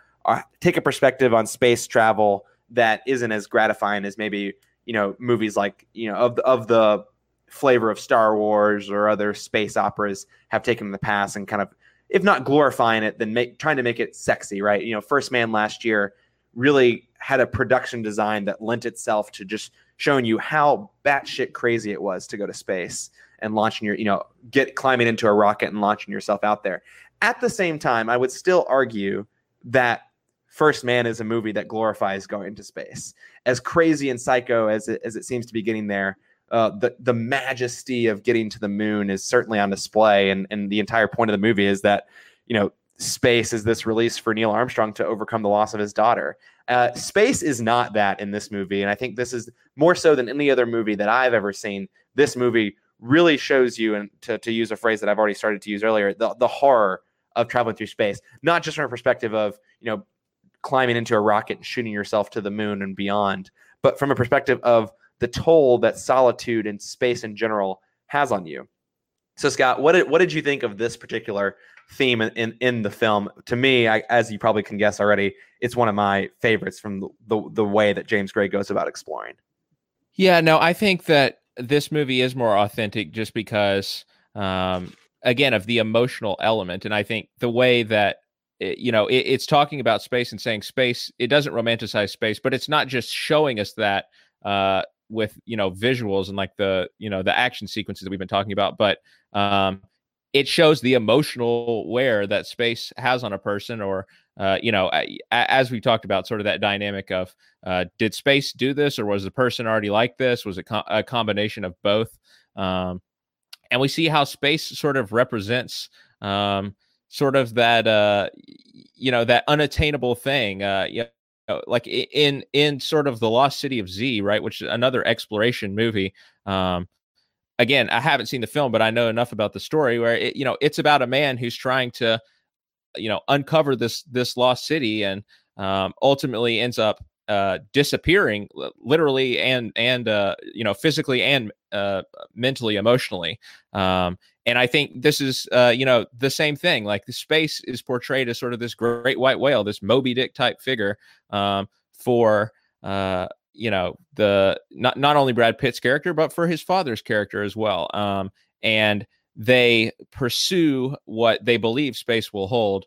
take a perspective on space travel that isn't as gratifying as maybe, you know, movies like, you know, of the flavor of Star Wars or other space operas have taken in the past, and kind of, if not glorifying it, then trying to make it sexy, right? You know, First Man last year really had a production design that lent itself to just showing you how batshit crazy it was to go to space and launching your, you know, climbing into a rocket and launching yourself out there. At the same time, I would still argue that First Man is a movie that glorifies going to space. As crazy and psycho as it seems to be getting there, the majesty of getting to the moon is certainly on display. And the entire point of the movie is that, you know, space is this release for Neil Armstrong to overcome the loss of his daughter. Space is not that in this movie. And I think this is more so than any other movie that I've ever seen. This movie really shows you, and to use a phrase that I've already started to use earlier, the horror of traveling through space, not just from a perspective of, you know, climbing into a rocket and shooting yourself to the moon and beyond, but from a perspective of the toll that solitude and space in general has on you. So, Scott, what did you think of this particular theme in the film? To me, as you probably can guess already, it's one of my favorites from the way that James Gray goes about exploring. Yeah, no, I think that this movie is more authentic just because, again, of the emotional element. And I think the way that, you know, it's talking about space and saying space, it doesn't romanticize space, but it's not just showing us that with, you know, visuals and like the, you know, the action sequences that we've been talking about, but it shows the emotional wear that space has on a person, or, you know, as we talked about, sort of that dynamic of did space do this, or was the person already like this? Was it a combination of both? And we see how space sort of represents sort of that, you know, that unattainable thing, you know, like in sort of The Lost City of Z, right, which is another exploration movie. Again, I haven't seen the film, but I know enough about the story where, it, you know, it's about a man who's trying to, you know, uncover this lost city, and ultimately ends up disappearing literally and you know, physically and mentally, emotionally. And I think this is, you know, the same thing. Like the space is portrayed as sort of this great white whale, this Moby Dick type figure for, you know, the not only Brad Pitt's character, but for his father's character as well. And they pursue what they believe space will hold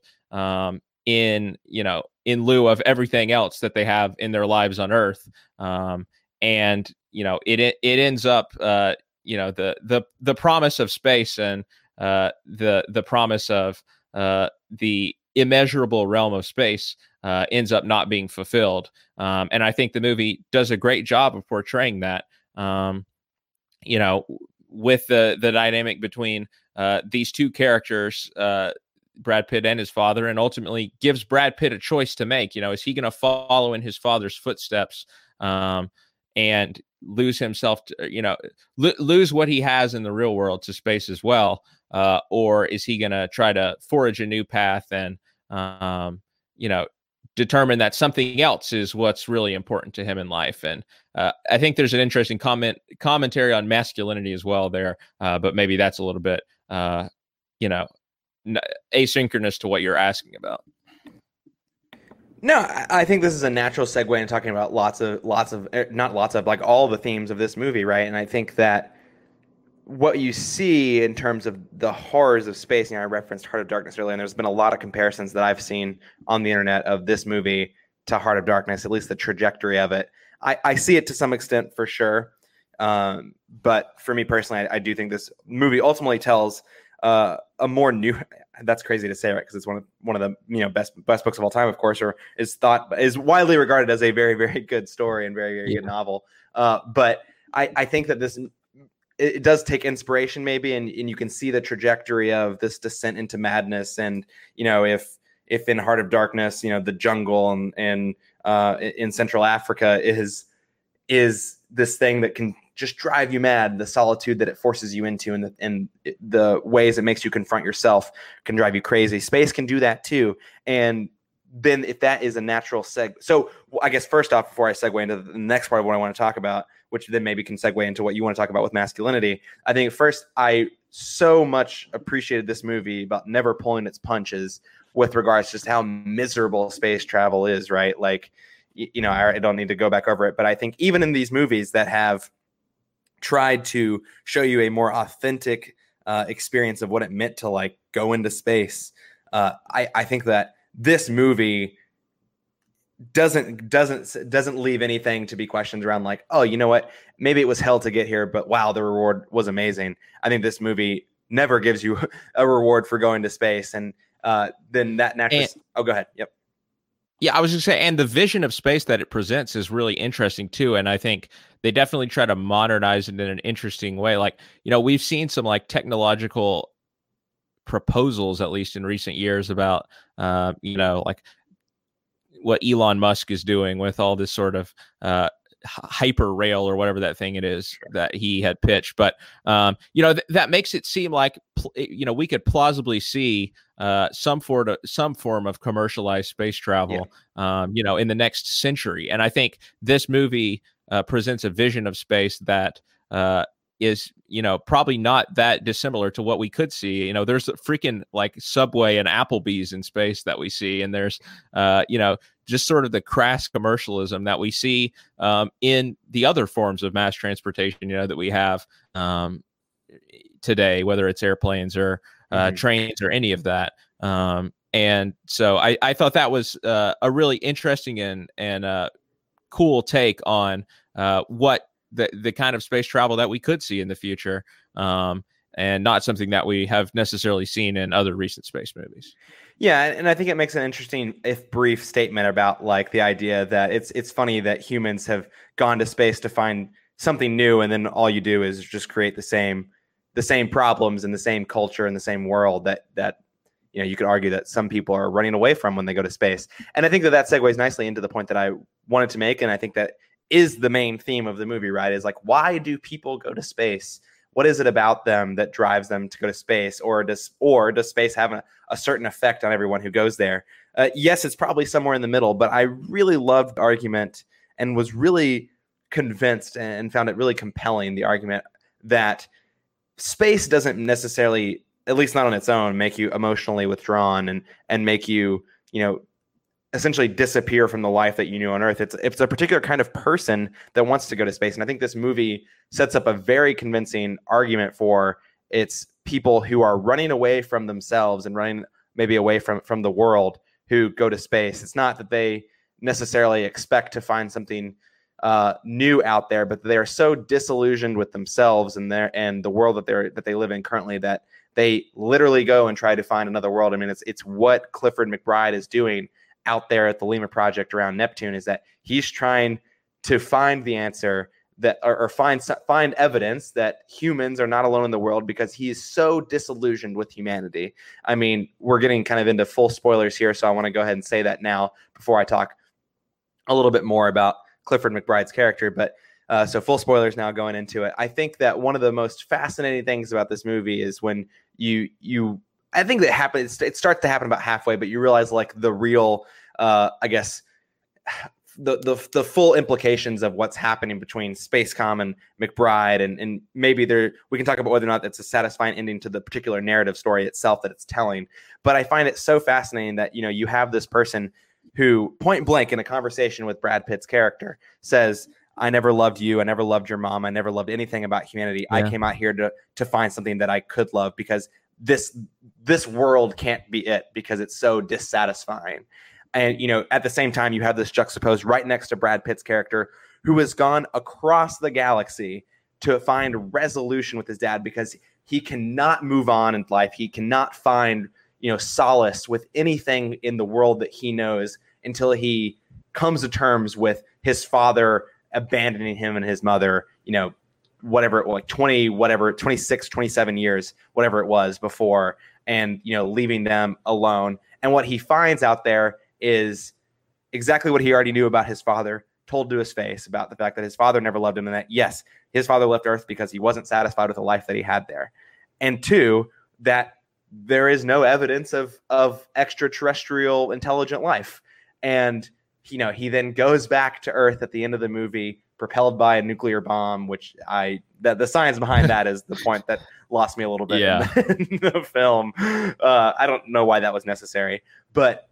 in, you know, in lieu of everything else that they have in their lives on Earth. And, you know, it ends up, you know, the promise of space and the promise of the immeasurable realm of space ends up not being fulfilled. And I think the movie does a great job of portraying that, you know, with the dynamic between these two characters, Brad Pitt and his father, and ultimately gives Brad Pitt a choice to make. You know, is he going to follow in his father's footsteps and lose himself, to, you know, lose what he has in the real world to space as well? Or is he going to try to forge a new path and, you know, determine that something else is what's really important to him in life? And I think there's an interesting commentary on masculinity as well there, but maybe that's a little bit, you know, asynchronous to what you're asking about. No, I think this is a natural segue in talking about like all the themes of this movie, right? And I think that what you see in terms of the horrors of space, and I referenced Heart of Darkness earlier, and there's been a lot of comparisons that I've seen on the internet of this movie to Heart of Darkness, at least the trajectory of it. I see it to some extent for sure. But for me personally, I do think this movie ultimately tells a more new, that's crazy to say, right? Because it's one of the, you know, best books of all time, of course, or is widely regarded as a very, very good story and very, very good novel. But I think that this, it does take inspiration maybe, and you can see the trajectory of this descent into madness. And, you know, if in Heart of Darkness, you know, the jungle and in Central Africa is this thing that can just drive you mad. The solitude that it forces you into and the ways it makes you confront yourself can drive you crazy. Space can do that too. And then if that is a natural segue. So I guess first off, before I segue into the next part of what I want to talk about, which then maybe can segue into what you want to talk about with masculinity. I think first, I so much appreciated this movie about never pulling its punches with regards to just how miserable space travel is, right? Like, you know, I don't need to go back over it, but I think even in these movies that have tried to show you a more authentic experience of what it meant to like go into space. I think that this movie doesn't leave anything to be questioned around like, oh, you know what? Maybe it was hell to get here, but wow, the reward was amazing. I think this movie never gives you a reward for going to space. And then that naturally, go ahead. Yep. Yeah, I was just saying, and the vision of space that it presents is really interesting too. And I think they definitely try to modernize it in an interesting way. Like, you know, we've seen some like technological proposals, at least in recent years, about, you know, like what Elon Musk is doing with all this sort of hyper rail or whatever that thing it is that he had pitched. But, you know, that makes it seem like, you know, we could plausibly see some form of commercialized space travel, you know, in the next century. And I think this movie presents a vision of space that is, you know, probably not that dissimilar to what we could see. You know, there's a freaking like Subway and Applebee's in space that we see. And there's, you know, just sort of the crass commercialism that we see in the other forms of mass transportation, you know, that we have today, whether it's airplanes or trains or any of that. And so I thought that was a really interesting and cool take on what the kind of space travel that we could see in the future, and not something that we have necessarily seen in other recent space movies. Yeah, and I think it makes an interesting, if brief, statement about like the idea that it's funny that humans have gone to space to find something new, and then all you do is just create the same problems and the same culture and the same world that you know, you could argue that some people are running away from when they go to space. And I think that segues nicely into the point that I wanted to make, and I think that is the main theme of the movie, right? Is like, why do people go to space? What is it about them that drives them to go to space? Or does space have a certain effect on everyone who goes there? Yes, it's probably somewhere in the middle, but I really loved the argument and was really convinced and found it really compelling, the argument that space doesn't necessarily, at least not on its own, make you emotionally withdrawn and make you, you know, essentially disappear from the life that you knew on Earth. It's a particular kind of person that wants to go to space. And I think this movie sets up a very convincing argument for it's people who are running away from themselves and running maybe away from the world who go to space. It's not that they necessarily expect to find something new out there, but they are so disillusioned with themselves and the world that they live in currently that they literally go and try to find another world. I mean, it's what Clifford McBride is doing out there at the Lima Project around Neptune, is that he's trying to find the answer that, or find evidence that humans are not alone in the world, because he is so disillusioned with humanity. I mean, we're getting kind of into full spoilers here, so I want to go ahead and say that now before I talk a little bit more about Clifford McBride's character. But so full spoilers now going into it. I think that one of the most fascinating things about this movie is when you I think that happens. It starts to happen about halfway, but you realize like the real, I guess, the full implications of what's happening between Spacecom and McBride, and maybe we can talk about whether or not that's a satisfying ending to the particular narrative story itself that it's telling. But I find it so fascinating that, you know, you have this person who point blank in a conversation with Brad Pitt's character says, "I never loved you. I never loved your mom. I never loved anything about humanity. Yeah. I came out here to find something that I could love, because this world can't be it, because it's so dissatisfying." And, you know, at the same time, you have this juxtaposed right next to Brad Pitt's character, who has gone across the galaxy to find resolution with his dad, because he cannot move on in life. He cannot find, you know, solace with anything in the world that he knows until he comes to terms with his father abandoning him and his mother, you know, whatever, like 26, 27 years, whatever it was before, and, you know, leaving them alone. And what he finds out there is exactly what he already knew about his father, told to his face, about the fact that his father never loved him, and that, yes, his father left Earth because he wasn't satisfied with the life that he had there. And two, that there is no evidence of extraterrestrial intelligent life. And, you know, he then goes back to Earth at the end of the movie, propelled by a nuclear bomb, which the science behind that is the point that lost me a little bit in the film. I don't know why that was necessary, but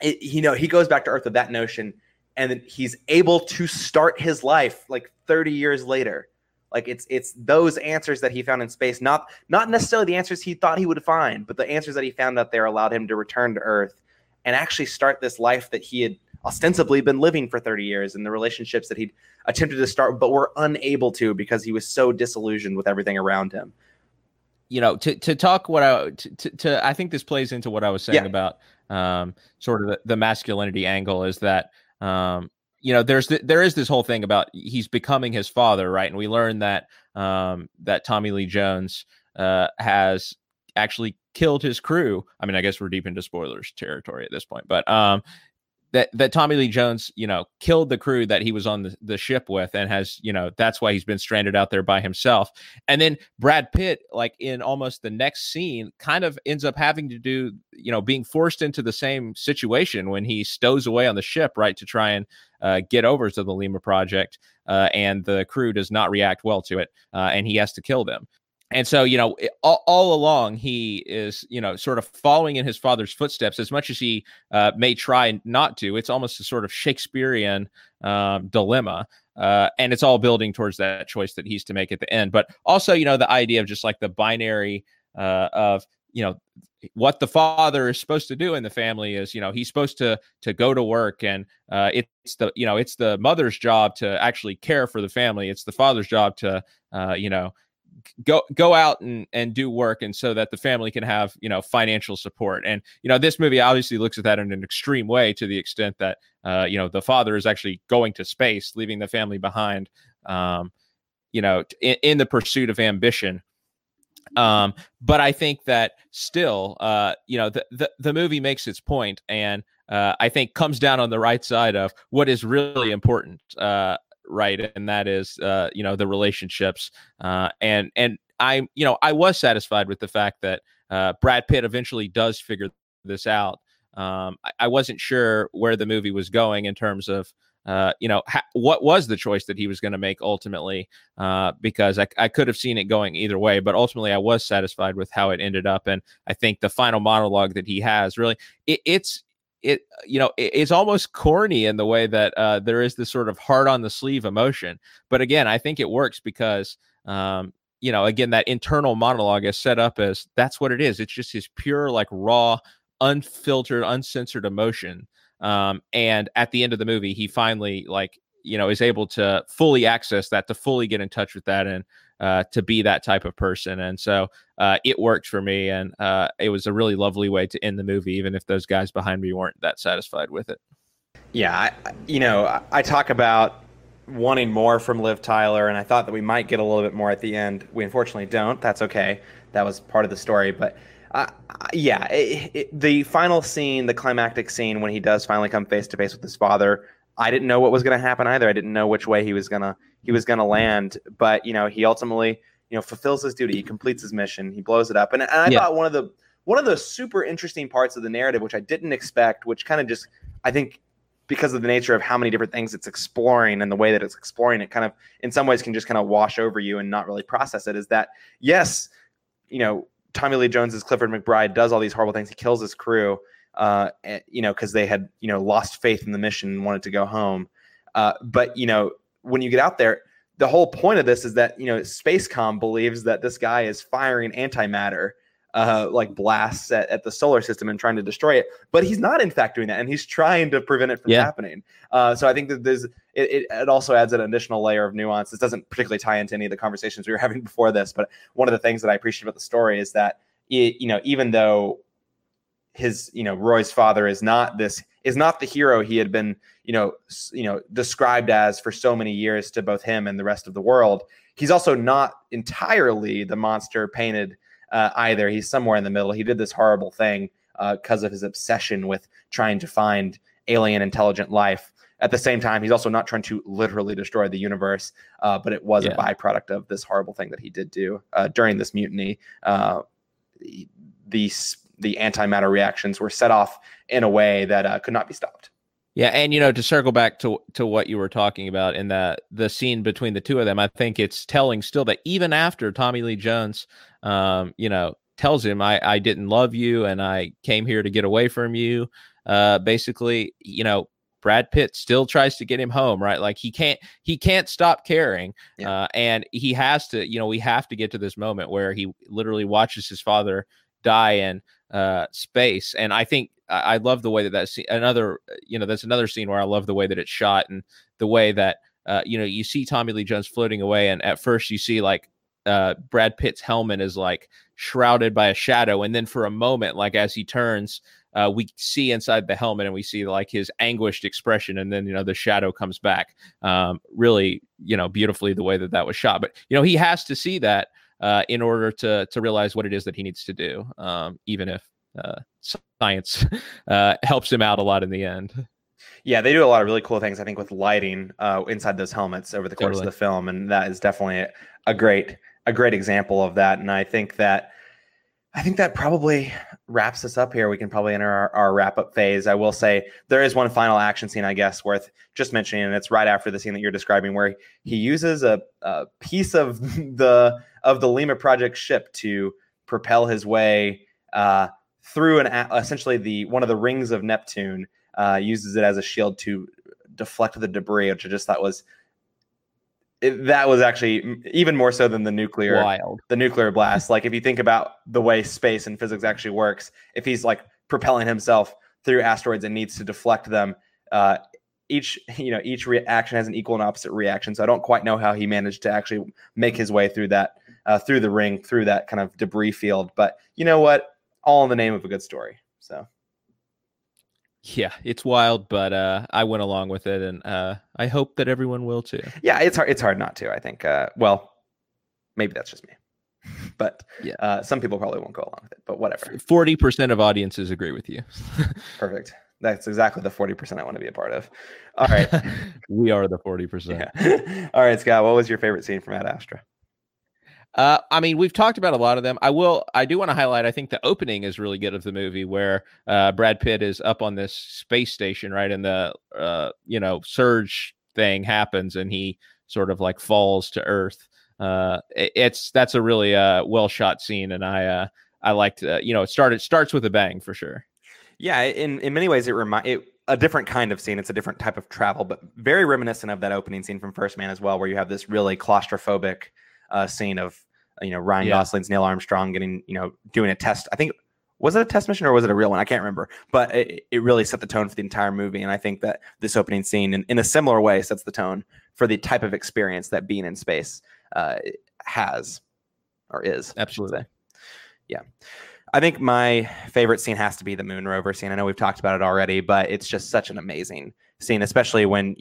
it, you know, he goes back to Earth with that notion, and then he's able to start his life like 30 years later. Like it's those answers that he found in space, not necessarily the answers he thought he would find, but the answers that he found out there allowed him to return to Earth and actually start this life that he had ostensibly been living for 30 years, and the relationships that he'd attempted to start but were unable to because he was so disillusioned with everything around him. you know, to talk what I to I think this plays into what I was saying about sort of the masculinity angle is that you know, there is this whole thing about he's becoming his father, right? And we learn that that Tommy Lee Jones has actually killed his crew. I mean, I guess we're deep into spoilers territory at this point, but that Tommy Lee Jones, you know, killed the crew that he was on the ship with, and has, you know, that's why he's been stranded out there by himself. And then Brad Pitt, like in almost the next scene, kind of ends up having to do, you know, being forced into the same situation when he stows away on the ship, right, to try and get over to the Lima Project, and the crew does not react well to it, and he has to kill them. And so, you know, all along, he is, you know, sort of following in his father's footsteps as much as he may try not to. It's almost a sort of Shakespearean dilemma. And it's all building towards that choice that he's to make at the end. But also, you know, the idea of just like the binary of, you know, what the father is supposed to do in the family is, you know, he's supposed to go to work, and it's the mother's job to actually care for the family. It's the father's job to, you know, go out and do work, and so that the family can have, you know, financial support. And, you know, this movie obviously looks at that in an extreme way, to the extent that, you know, the father is actually going to space, leaving the family behind, you know, in the pursuit of ambition. But I think that still, you know, the movie makes its point, and I think comes down on the right side of what is really important, right, and that is, you know, the relationships, and I, you know, I was satisfied with the fact that Brad Pitt eventually does figure this out. I wasn't sure where the movie was going in terms of, you know, what was the choice that he was going to make ultimately, because I could have seen it going either way, but ultimately I was satisfied with how it ended up. And I think the final monologue that he has really, it's you know, it's almost corny in the way that there is this sort of heart on the sleeve emotion. But again, I think it works because, you know, again, that internal monologue is set up as that's what it is. It's just his pure, like, raw, unfiltered, uncensored emotion. And at the end of the movie, he finally, like, you know, is able to fully access that, to fully get in touch with that, and to be that type of person. And so it worked for me, and it was a really lovely way to end the movie, even if those guys behind me weren't that satisfied with it. Yeah, you know, I talk about wanting more from Liv Tyler, and I thought that we might get a little bit more at the end. We unfortunately don't. That's okay. That was part of the story. But yeah, the final scene, the climactic scene when he does finally come face to face with his father, I didn't know what was going to happen either. I didn't know which way he was gonna land, but, you know, he ultimately, you know, fulfills his duty. He completes his mission. He blows it up, and I thought one of the super interesting parts of the narrative, which I didn't expect, which kind of just, I think, because of the nature of how many different things it's exploring and the way that it's exploring, it kind of, in some ways, can just kind of wash over you and not really process it. Is that, yes, you know, Tommy Lee Jones's Clifford McBride does all these horrible things. He kills his crew, you know, because they had, you know, lost faith in the mission and wanted to go home. But, you know, when you get out there, the whole point of this is that, you know, Spacecom believes that this guy is firing antimatter, like blasts at the solar system and trying to destroy it, but he's not in fact doing that, and he's trying to prevent it from happening. So I think that there's it also adds an additional layer of nuance. This doesn't particularly tie into any of the conversations we were having before this, but one of the things that I appreciate about the story is that it, you know, even though his, you know, Roy's father is not the hero he had been, you know, described as for so many years to both him and the rest of the world, he's also not entirely the monster painted either. He's somewhere in the middle. He did this horrible thing because of his obsession with trying to find alien intelligent life. At the same time, he's also not trying to literally destroy the universe, but it was a byproduct of this horrible thing that he did do during this mutiny. The antimatter reactions were set off in a way that could not be stopped. Yeah. And, you know, to circle back to what you were talking about in the scene between the two of them, I think it's telling still that even after Tommy Lee Jones, you know, tells him, I didn't love you, and I came here to get away from you. Basically, you know, Brad Pitt still tries to get him home, right? Like he can't stop caring. Yeah. And he has to, you know, we have to get to this moment where he literally watches his father die in space. And I think I love the way that scene, another, you know, that's another scene where I love the way that it's shot, and the way that, you know, you see Tommy Lee Jones floating away, and at first you see like Brad Pitt's helmet is like shrouded by a shadow. And then for a moment, like as he turns, we see inside the helmet and we see like his anguished expression. And then, you know, the shadow comes back really, you know, beautifully the way that that was shot. But, you know, he has to see that in order to realize what it is that he needs to do, even if science helps him out a lot in the end. Yeah, they do a lot of really cool things, I think, with lighting inside those helmets over the course of the film. And that is definitely a great example of that. And I think that probably wraps us up here. We can probably enter our wrap-up phase. I will say there is one final action scene, I guess, worth just mentioning, and it's right after the scene that you're describing, where he uses a piece of the Lima Project ship to propel his way through essentially one of the rings of Neptune, uses it as a shield to deflect the debris, which I just thought was... That was actually even more so than the nuclear blast. Like if you think about the way space and physics actually works, if he's like propelling himself through asteroids and needs to deflect them, each reaction has an equal and opposite reaction. So I don't quite know how he managed to actually make his way through that, through the ring, through that kind of debris field. But you know what? All in the name of a good story. So. Yeah, it's wild, but I went along with it, and I hope that everyone will too. Yeah, it's hard not to, I think. Well, maybe that's just me. But yeah. Some people probably won't go along with it, but whatever. 40% of audiences agree with you. Perfect. That's exactly the 40% I want to be a part of. All right. We are the 40%. Yeah. All right, Scott, what was your favorite scene from Ad Astra? I mean, we've talked about a lot of them. I do want to highlight, I think the opening is really good of the movie where Brad Pitt is up on this space station, right? And the, surge thing happens and he sort of like falls to Earth. That's a really well shot scene. And I liked, it starts with a bang for sure. Yeah. In many ways, a different kind of scene. It's a different type of travel, but very reminiscent of that opening scene from First Man as well, where you have this really claustrophobic scene of Ryan Gosling's Neil Armstrong getting doing a test. I think, was it a test mission or was it a real one? I can't remember, but it really set the tone for the entire movie. And I think that this opening scene in a similar way sets the tone for the type of experience that being in space has or is. Absolutely. Yeah. I think my favorite scene has to be the moon rover scene. I know we've talked about it already, but it's just such an amazing scene, especially when,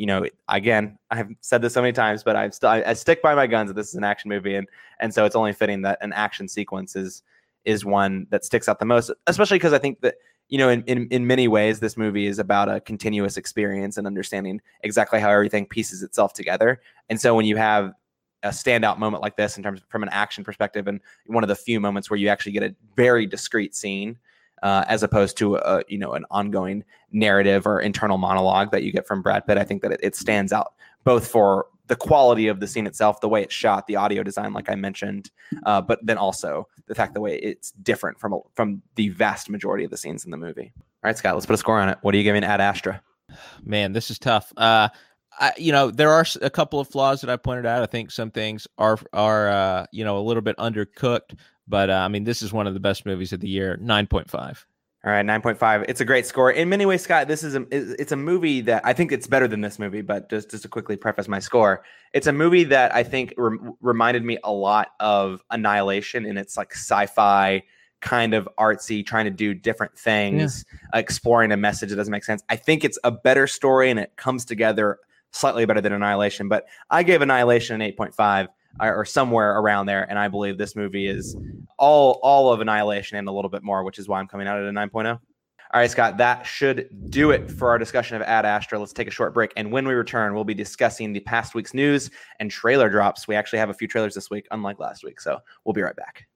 again, I've said this so many times, but I stick by my guns that this is an action movie. And so it's only fitting that an action sequence is one that sticks out the most, especially because I think that, in many ways, this movie is about a continuous experience and understanding exactly how everything pieces itself together. And so when you have a standout moment like this from an action perspective, and one of the few moments where you actually get a very discrete scene as opposed to an ongoing narrative or internal monologue that you get from Brad Pitt, I think that it stands out both for the quality of the scene itself, the way it's shot, the audio design, like I mentioned, but then also the fact the way it's different from the vast majority of the scenes in the movie. All right, Scott, let's put a score on it. What are you giving Ad Astra? Man, this is tough. There are a couple of flaws that I pointed out. I think some things are a little bit undercooked, but this is one of the best movies of the year. 9.5. All right, 9.5. It's a great score. In many ways, Scott, this is it's a movie that I think it's better than this movie, but just to quickly preface my score, it's a movie that I think reminded me a lot of Annihilation in its like sci-fi kind of artsy, trying to do different things, exploring a message that doesn't make sense. I think it's a better story and it comes together slightly better than Annihilation, but I gave Annihilation an 8.5 or somewhere around there, and I believe this movie is all of Annihilation and a little bit more, which is why I'm coming out at a 9.0. All right, Scott, that should do it for our discussion of Ad Astra. Let's take a short break, and when we return, we'll be discussing the past week's news and trailer drops. We actually have a few trailers this week, unlike last week, so we'll be right back.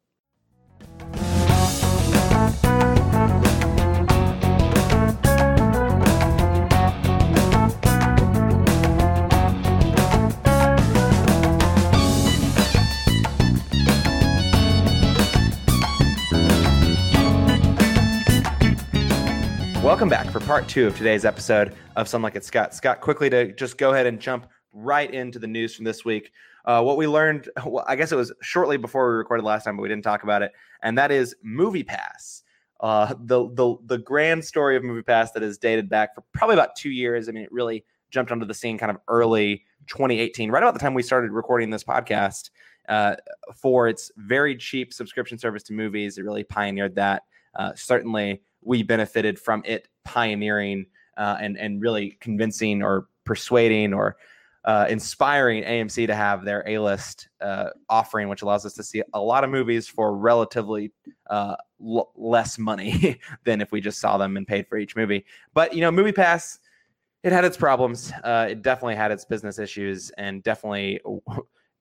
Welcome back for part 2 of today's episode of Some Like It Scott. Scott, quickly to just go ahead and jump right into the news from this week. What we learned, well, I guess it was shortly before we recorded last time, but we didn't talk about it, and that is MoviePass. The grand story of MoviePass that is dated back for probably about 2 years. I mean, it really jumped onto the scene kind of early 2018, right about the time we started recording this podcast. for its very cheap subscription service to movies. It really pioneered that. Certainly, we benefited from it pioneering and really convincing or persuading or inspiring AMC to have their A-list offering, which allows us to see a lot of movies for relatively less money than if we just saw them and paid for each movie. But, you know, MoviePass, it had its problems. It definitely had its business issues and definitely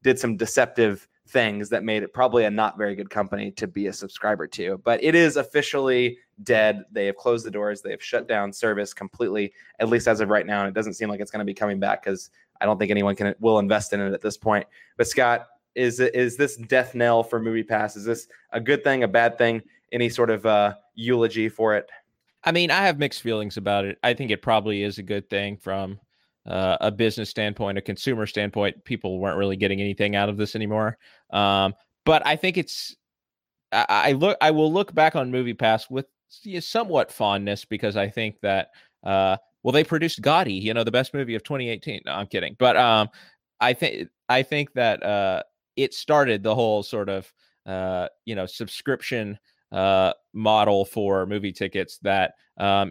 did some deceptive things that made it probably a not very good company to be a subscriber to. But it is officially dead. They have closed the doors. They have shut down service completely, at least as of right now. And it doesn't seem like it's going to be coming back because I don't think anyone will invest in it at this point. But Scott, is this death knell for MoviePass? Is this a good thing, a bad thing? Any sort of eulogy for it? I mean, I have mixed feelings about it. I think it probably is a good thing from a business standpoint, a consumer standpoint. People weren't really getting anything out of this anymore. But I think it's, I will look back on MoviePass with somewhat fondness because I think that, well, they produced Gaudi, the best movie of 2018. No, I'm kidding. But I think that it started the whole sort of, subscription model for movie tickets that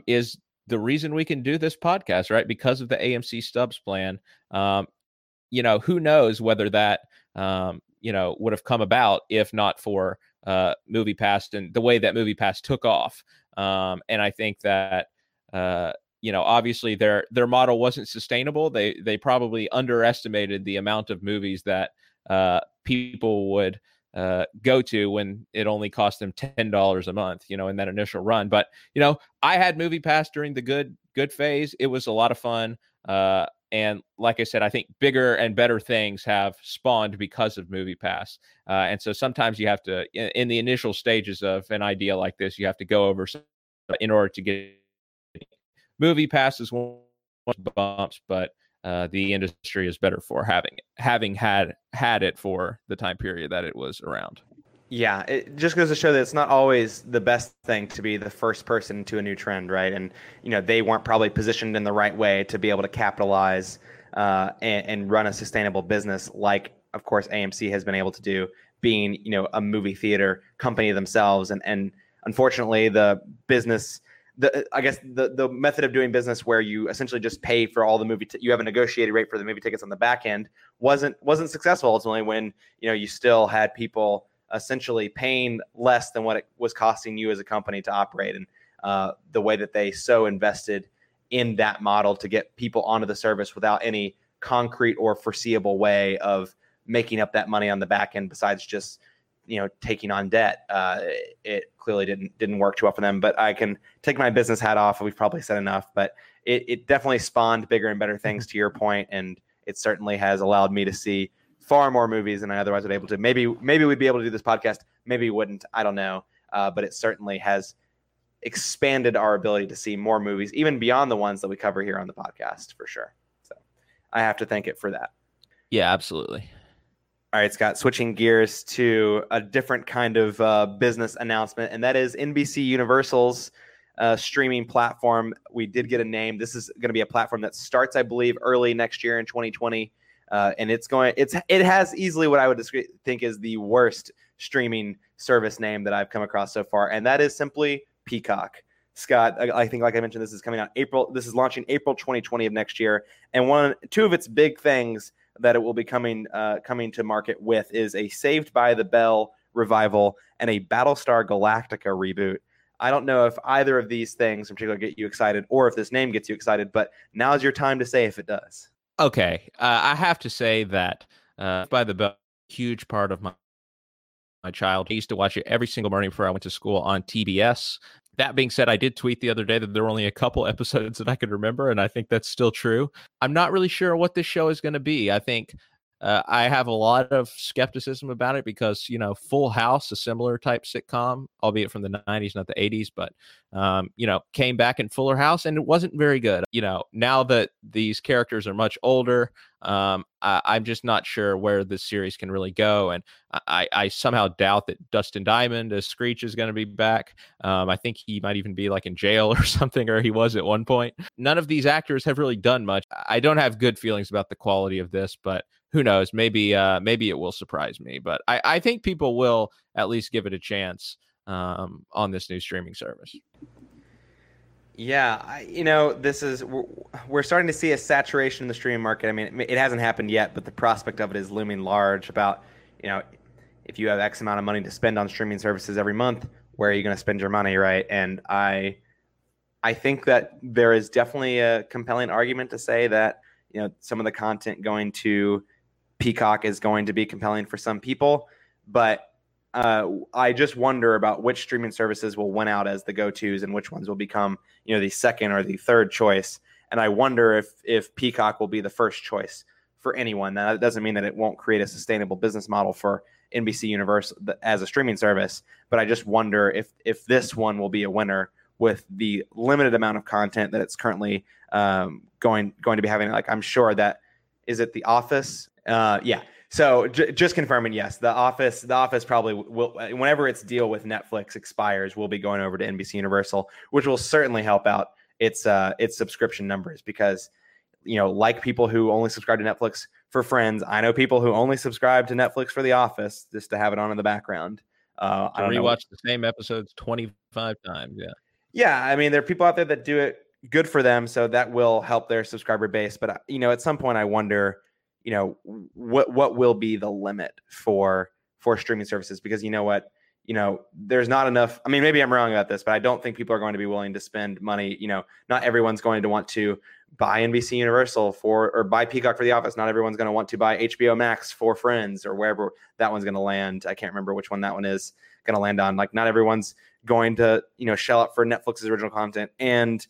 is the reason we can do this podcast, right? Because of the AMC Stubs plan. Who knows whether that, would have come about if not for MoviePass and the way that MoviePass took off. And I think that, obviously their model wasn't sustainable. They probably underestimated the amount of movies that people would go to when it only cost them $10 a month, in that initial run. But, I had MoviePass during the good phase. It was a lot of fun. And like I said, I think bigger and better things have spawned because of MoviePass. And so sometimes you have to, in the initial stages of an idea like this, you have to go over some, in order to get MoviePass is one of the bumps, but the industry is better for having had it for the time period that it was around. Yeah, it just goes to show that it's not always the best thing to be the first person to a new trend, right? And, they weren't probably positioned in the right way to be able to capitalize and run a sustainable business like, of course, AMC has been able to do, being, a movie theater company themselves. And unfortunately, the business... I guess the method of doing business where you essentially just pay for all the movie, you have a negotiated rate for the movie tickets on the back end wasn't successful ultimately when, you still had people essentially paying less than what it was costing you as a company to operate. And the way that they so invested in that model to get people onto the service without any concrete or foreseeable way of making up that money on the back end besides just taking on debt, it clearly didn't work too well for them. But I can take my business hat off. We've probably said enough, but it definitely spawned bigger and better things, to your point, and it certainly has allowed me to see far more movies than I otherwise would be able to. Maybe we'd be able to do this podcast. Maybe we wouldn't. I don't know. But it certainly has expanded our ability to see more movies, even beyond the ones that we cover here on the podcast, for sure. So I have to thank it for that. Yeah, absolutely. All right, Scott, switching gears to a different kind of business announcement, and that is NBC Universal's streaming platform. We did get a name. This is going to be a platform that starts, I believe, early next year in 2020, and it has easily what I would think is the worst streaming service name that I've come across so far, and that is simply Peacock. Scott, I think, like I mentioned, this is coming out April. This is launching April 2020 of next year, and two of its big things that it will be coming to market with is a Saved by the Bell revival and a Battlestar Galactica reboot. I don't know if either of these things in particular get you excited or if this name gets you excited, but now's your time to say if it does. Okay. I have to say that by the Bell, huge part of my child. I used to watch it every single morning before I went to school on TBS. That being said, I did tweet the other day that there were only a couple episodes that I could remember, and I think that's still true. I'm not really sure what this show is going to be. I think I have a lot of skepticism about it because, Full House, a similar type sitcom, albeit from the 90s, not the 80s, but, came back in Fuller House, and it wasn't very good. Now that these characters are much older, I'm just not sure where this series can really go. And I somehow doubt that Dustin Diamond as Screech is going to be back. I think he might even be like in jail or something, or he was at one point. None of these actors have really done much. I don't have good feelings about the quality of this, but who knows? Maybe it will surprise me, but I think people will at least give it a chance on this new streaming service. Yeah, we're starting to see a saturation in the streaming market. I mean, it hasn't happened yet, but the prospect of it is looming large about, if you have X amount of money to spend on streaming services every month, where are you going to spend your money, right? And I think that there is definitely a compelling argument to say that, some of the content going to Peacock is going to be compelling for some people, but I just wonder about which streaming services will win out as the go-tos and which ones will become, the second or the third choice. And I wonder if Peacock will be the first choice for anyone. Now, that doesn't mean that it won't create a sustainable business model for NBC Universal as a streaming service, but I just wonder if this one will be a winner with the limited amount of content that it's currently going to be having. Like, I'm sure that, is it The Office? Yeah. So just confirming, yes, The Office probably will, whenever its deal with Netflix expires, will be going over to NBC Universal, which will certainly help out its subscription numbers because, like people who only subscribe to Netflix for Friends, I know people who only subscribe to Netflix for The Office just to have it on in the background. I don't rewatch the same episodes 25 times. Yeah. Yeah. I mean, there are people out there that do it, good for them. So that will help their subscriber base. But, at some point I wonder, what will be the limit for streaming services? Because there's not enough. I mean, maybe I'm wrong about this, but I don't think people are going to be willing to spend money. Not everyone's going to want to buy NBC Universal or buy Peacock for The Office. Not everyone's going to want to buy HBO Max for Friends or wherever that one's going to land. I can't remember which one that one is going to land on. Like, not everyone's going to, shell out for Netflix's original content and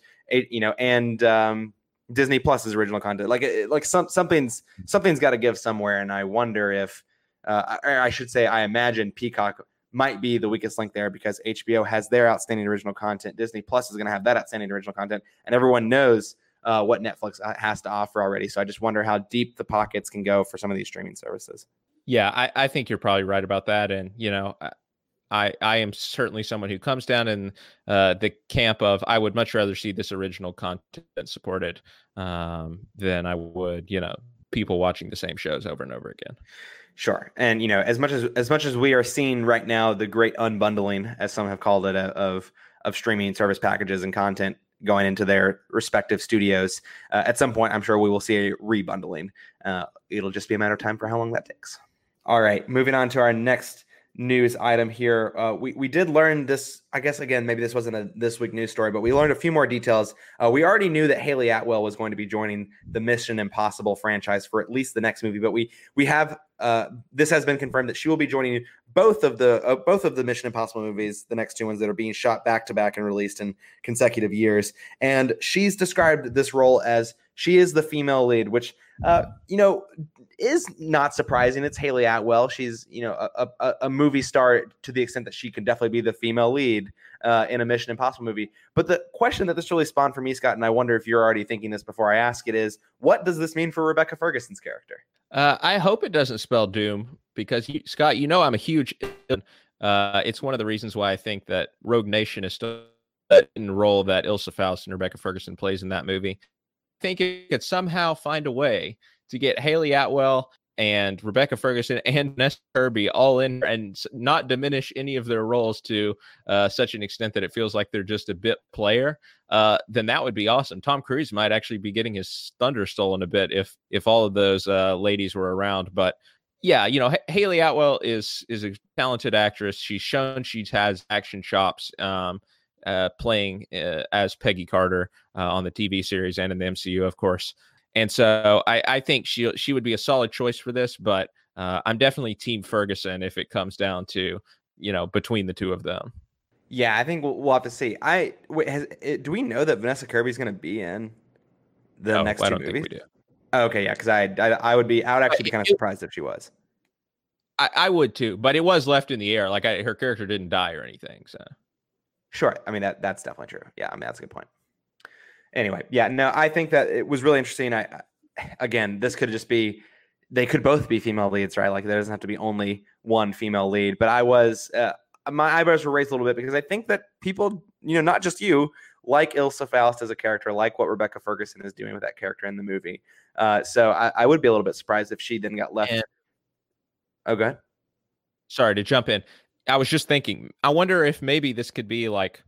Disney Plus's original content, like something's got to give somewhere, and I wonder if, I should say, I imagine Peacock might be the weakest link there because HBO has their outstanding original content, Disney Plus is going to have that outstanding original content, and everyone knows what Netflix has to offer already. So I just wonder how deep the pockets can go for some of these streaming services. Yeah, I think you're probably right about that, and I am certainly someone who comes down in the camp of I would much rather see this original content supported than I would, people watching the same shows over and over again. Sure. And, as much as we are seeing right now, the great unbundling, as some have called it, of streaming service packages and content going into their respective studios, at some point, I'm sure we will see a rebundling. It'll just be a matter of time for how long that takes. All right. Moving on to our next news item here. We did learn this, I guess, again, maybe this wasn't a this week news story, but we learned a few more details. We already knew that Hayley Atwell was going to be joining the Mission Impossible franchise for at least the next movie, but we have this has been confirmed that she will be joining both of the Mission Impossible movies, the next two ones that are being shot back to back and released in consecutive years. And she's described this role as she is the female lead, which is not surprising. It's Hayley Atwell. She's a movie star to the extent that she can definitely be the female lead in a Mission Impossible movie. But the question that this really spawned for me, Scott, and I wonder if you're already thinking this before I ask it, is what does this mean for Rebecca Ferguson's character? I hope it doesn't spell doom because, Scott, I'm a huge. It's one of the reasons why I think that Rogue Nation is still in the role that Ilsa Faust and Rebecca Ferguson plays in that movie. I think it could somehow find a way to get Hayley Atwell and Rebecca Ferguson and Ness Kirby all in and not diminish any of their roles to such an extent that it feels like they're just a bit player, then that would be awesome. Tom Cruise might actually be getting his thunder stolen a bit if all of those ladies were around. But yeah, Hayley Atwell is a talented actress. She's shown she has action chops, playing as Peggy Carter on the TV series and in the MCU, of course. And so I think she would be a solid choice for this, but I'm definitely Team Ferguson if it comes down to, between the two of them. Yeah, I think we'll have to see. Do we know that Vanessa Kirby is going to be in the next two movies? Think we do. Oh, okay, yeah, because I would actually be kind of surprised if she was. I would too, but it was left in the air. Like her character didn't die or anything. So sure, I mean that's definitely true. Yeah, I mean that's a good point. Anyway, yeah, no, I think that it was really interesting. I again, this could just be, they could both be female leads, right? Like there doesn't have to be only one female lead, but I was, my eyebrows were raised a little bit because I think that people, you know, not just you, like Ilsa Faust as a character, like what Rebecca Ferguson is doing with that character in the movie. So I would be a little bit surprised if she then got left. Oh, go ahead. Sorry to jump in. I was just thinking, I wonder if maybe this could be like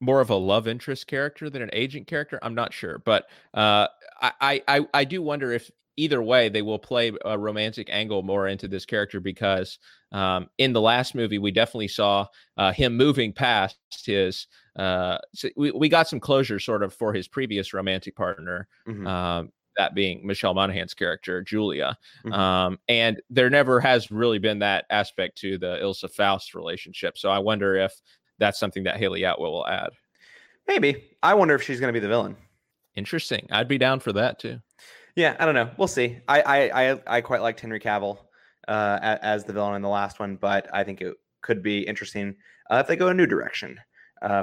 more of a love interest character than an agent character. I'm not sure, but I do wonder if either way they will play a romantic angle more into this character, because in the last movie, we definitely saw him moving past his, so we got some closure sort of for his previous romantic partner, that being Michelle Monaghan's character, Julia. And there never has really been that aspect to the Ilsa Faust relationship. So I wonder if that's something that Hayley Atwell will add. Maybe. I wonder if she's going to be the villain. Interesting. I'd be down for that too. Yeah, I don't know. We'll see. I quite liked Henry Cavill as the villain in the last one, but I think it could be interesting if they go a new direction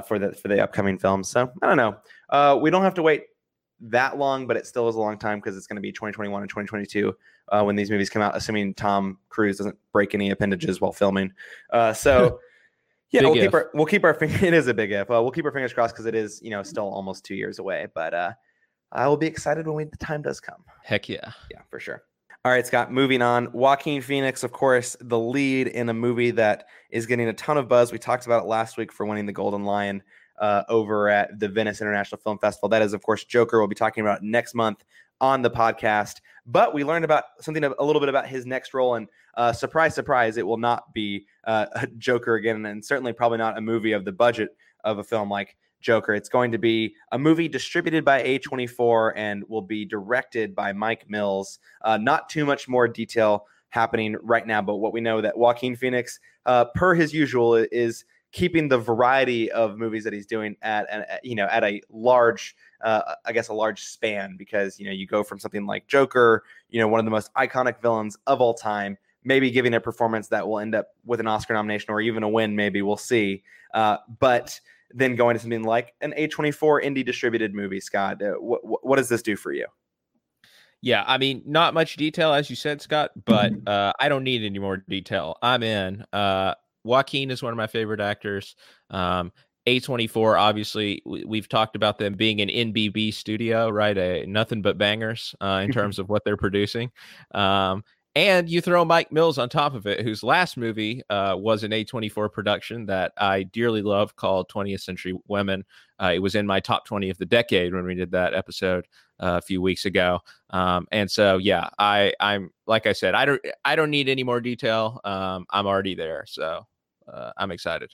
for the upcoming film. So I don't know. We don't have to wait that long, but it still is a long time because it's going to be 2021 and 2022 when these movies come out, assuming Tom Cruise doesn't break any appendages while filming. So yeah, we'll keep our fingers. It is a big if. We'll keep our fingers crossed because it is, you know, still almost 2 years away. But I will be excited when the time does come. Heck yeah, yeah, for sure. All right, Scott. Moving on, Joaquin Phoenix, of course, the lead in a movie that is getting a ton of buzz. We talked about it last week for winning the Golden Lion over at the Venice International Film Festival. That is, of course, Joker. We'll be talking about next month on the podcast. But we learned about something a little bit about his next role, and surprise, surprise, it will not be a Joker again, and certainly probably not a movie of the budget of a film like Joker. It's going to be a movie distributed by A24 and will be directed by Mike Mills. Not too much more detail happening right now, but what we know that Joaquin Phoenix, per his usual, is keeping the variety of movies that he's doing at a large, a large span, because, you know, you go from something like Joker, you know, one of the most iconic villains of all time, maybe giving a performance that will end up with an Oscar nomination or even a win, maybe, we'll see. But then going to something like an A24 indie distributed movie, Scott, what does this do for you? Yeah, I mean, not much detail, as you said, Scott, but I don't need any more detail. I'm in. Joaquin is one of my favorite actors. A24, obviously, we've talked about them being an NBB studio, right? Nothing but bangers in terms of what they're producing. And you throw Mike Mills on top of it, whose last movie was an A24 production that I dearly love called 20th Century Women. It was in my top 20 of the decade when we did that episode a few weeks ago. And so, yeah, I'm like I said, I don't need any more detail. I'm already there. So I'm excited.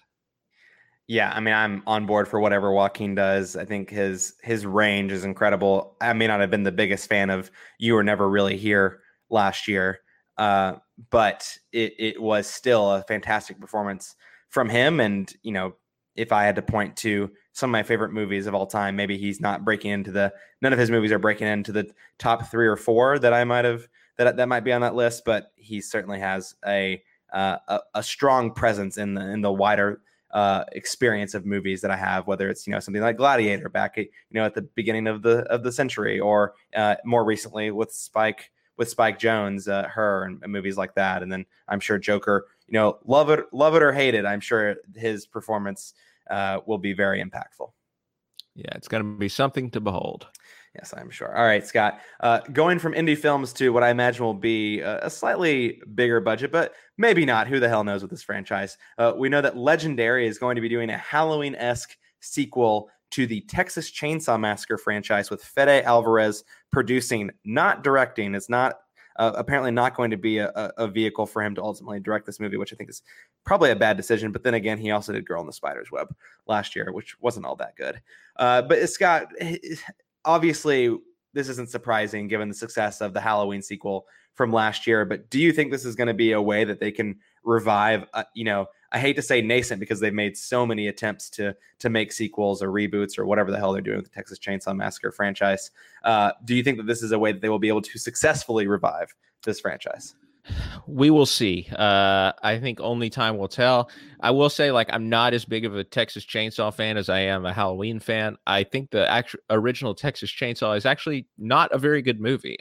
Yeah, I mean, I'm on board for whatever Joaquin does. I think his range is incredible. I may not have been the biggest fan of You Were Never Really Here last year, but it was still a fantastic performance from him. And, you know, if I had to point to some of my favorite movies of all time, maybe he's not breaking into none of his movies are breaking into the top 3 or 4 that I might have, that might be on that list, but he certainly has a strong presence in the wider experience of movies that I have, whether it's, you know, something like Gladiator back at, you know, at the beginning of the century, or more recently with Spike Jones, Her, and movies like that. And then I'm sure Joker, you know, love it or hate it, I'm sure his performance will be very impactful. Yeah, it's going to be something to behold. Yes, I'm sure. All right, Scott, going from indie films to what I imagine will be a slightly bigger budget, but maybe not. Who the hell knows with this franchise? We know that Legendary is going to be doing a Halloween-esque sequel to the Texas Chainsaw Massacre franchise, with Fede Alvarez producing, not directing. It's not apparently not going to be a vehicle for him to ultimately direct this movie, which I think is probably a bad decision. But then again, he also did Girl in the Spider's Web last year, which wasn't all that good. But Scott, obviously, this isn't surprising given the success of the Halloween sequel from last year. But do you think this is going to be a way that they can revive, you know, I hate to say nascent, because they've made so many attempts to make sequels or reboots or whatever the hell they're doing with the Texas Chainsaw Massacre franchise. Do you think that this is a way that they will be able to successfully revive this franchise? We will see. I think only time will tell. I will say, like, I'm not as big of a Texas Chainsaw fan as I am a Halloween fan. I think the original Texas Chainsaw is actually not a very good movie.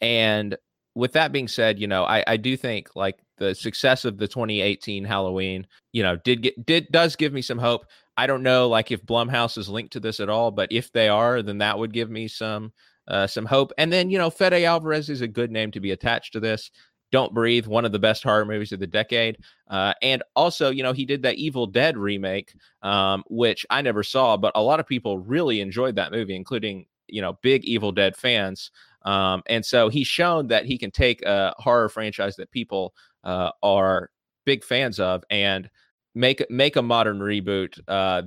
And with that being said, you know, I do think, like, the success of the 2018 Halloween, you know, does give me some hope. I don't know, like, if Blumhouse is linked to this at all, but if they are, then that would give me some hope. And then, you know, Fede Alvarez is a good name to be attached to this. Don't Breathe, one of the best horror movies of the decade. And also, you know, he did that Evil Dead remake, which I never saw, but a lot of people really enjoyed that movie, including, you know, big Evil Dead fans. And so he's shown that he can take a horror franchise that people are big fans of and make a modern reboot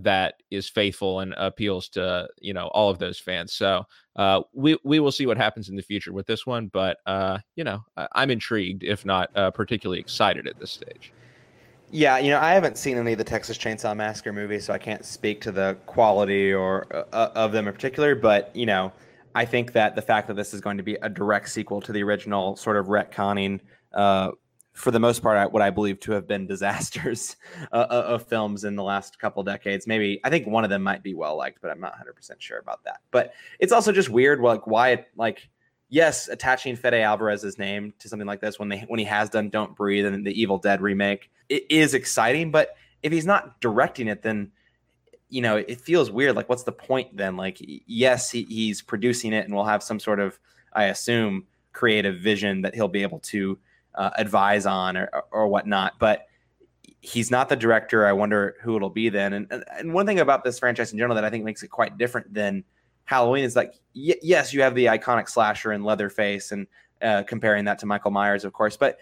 that is faithful and appeals to, you know, all of those fans. So we will see what happens in the future with this one, but you know, I'm intrigued, if not particularly excited at this stage. Yeah, you know, I haven't seen any of the Texas Chainsaw Massacre movies, so I can't speak to the quality or of them in particular, but, you know, I think that the fact that this is going to be a direct sequel to the original, sort of retconning for the most part, what I believe to have been disasters of films in the last couple decades. Maybe, I think one of them might be well-liked, but I'm not 100% sure about that. But it's also just weird, like, why, yes, attaching Fede Alvarez's name to something like this when he has done Don't Breathe and the Evil Dead remake, it is exciting. But if he's not directing it, then, you know, it feels weird. Like, what's the point then? Like, yes, he's producing it and will have some sort of, I assume, creative vision that he'll be able to advise on or whatnot, but he's not the director. I wonder who it'll be then. And one thing about this franchise in general that I think makes it quite different than Halloween is, like, yes, you have the iconic slasher and Leatherface and comparing that to Michael Myers, of course, but,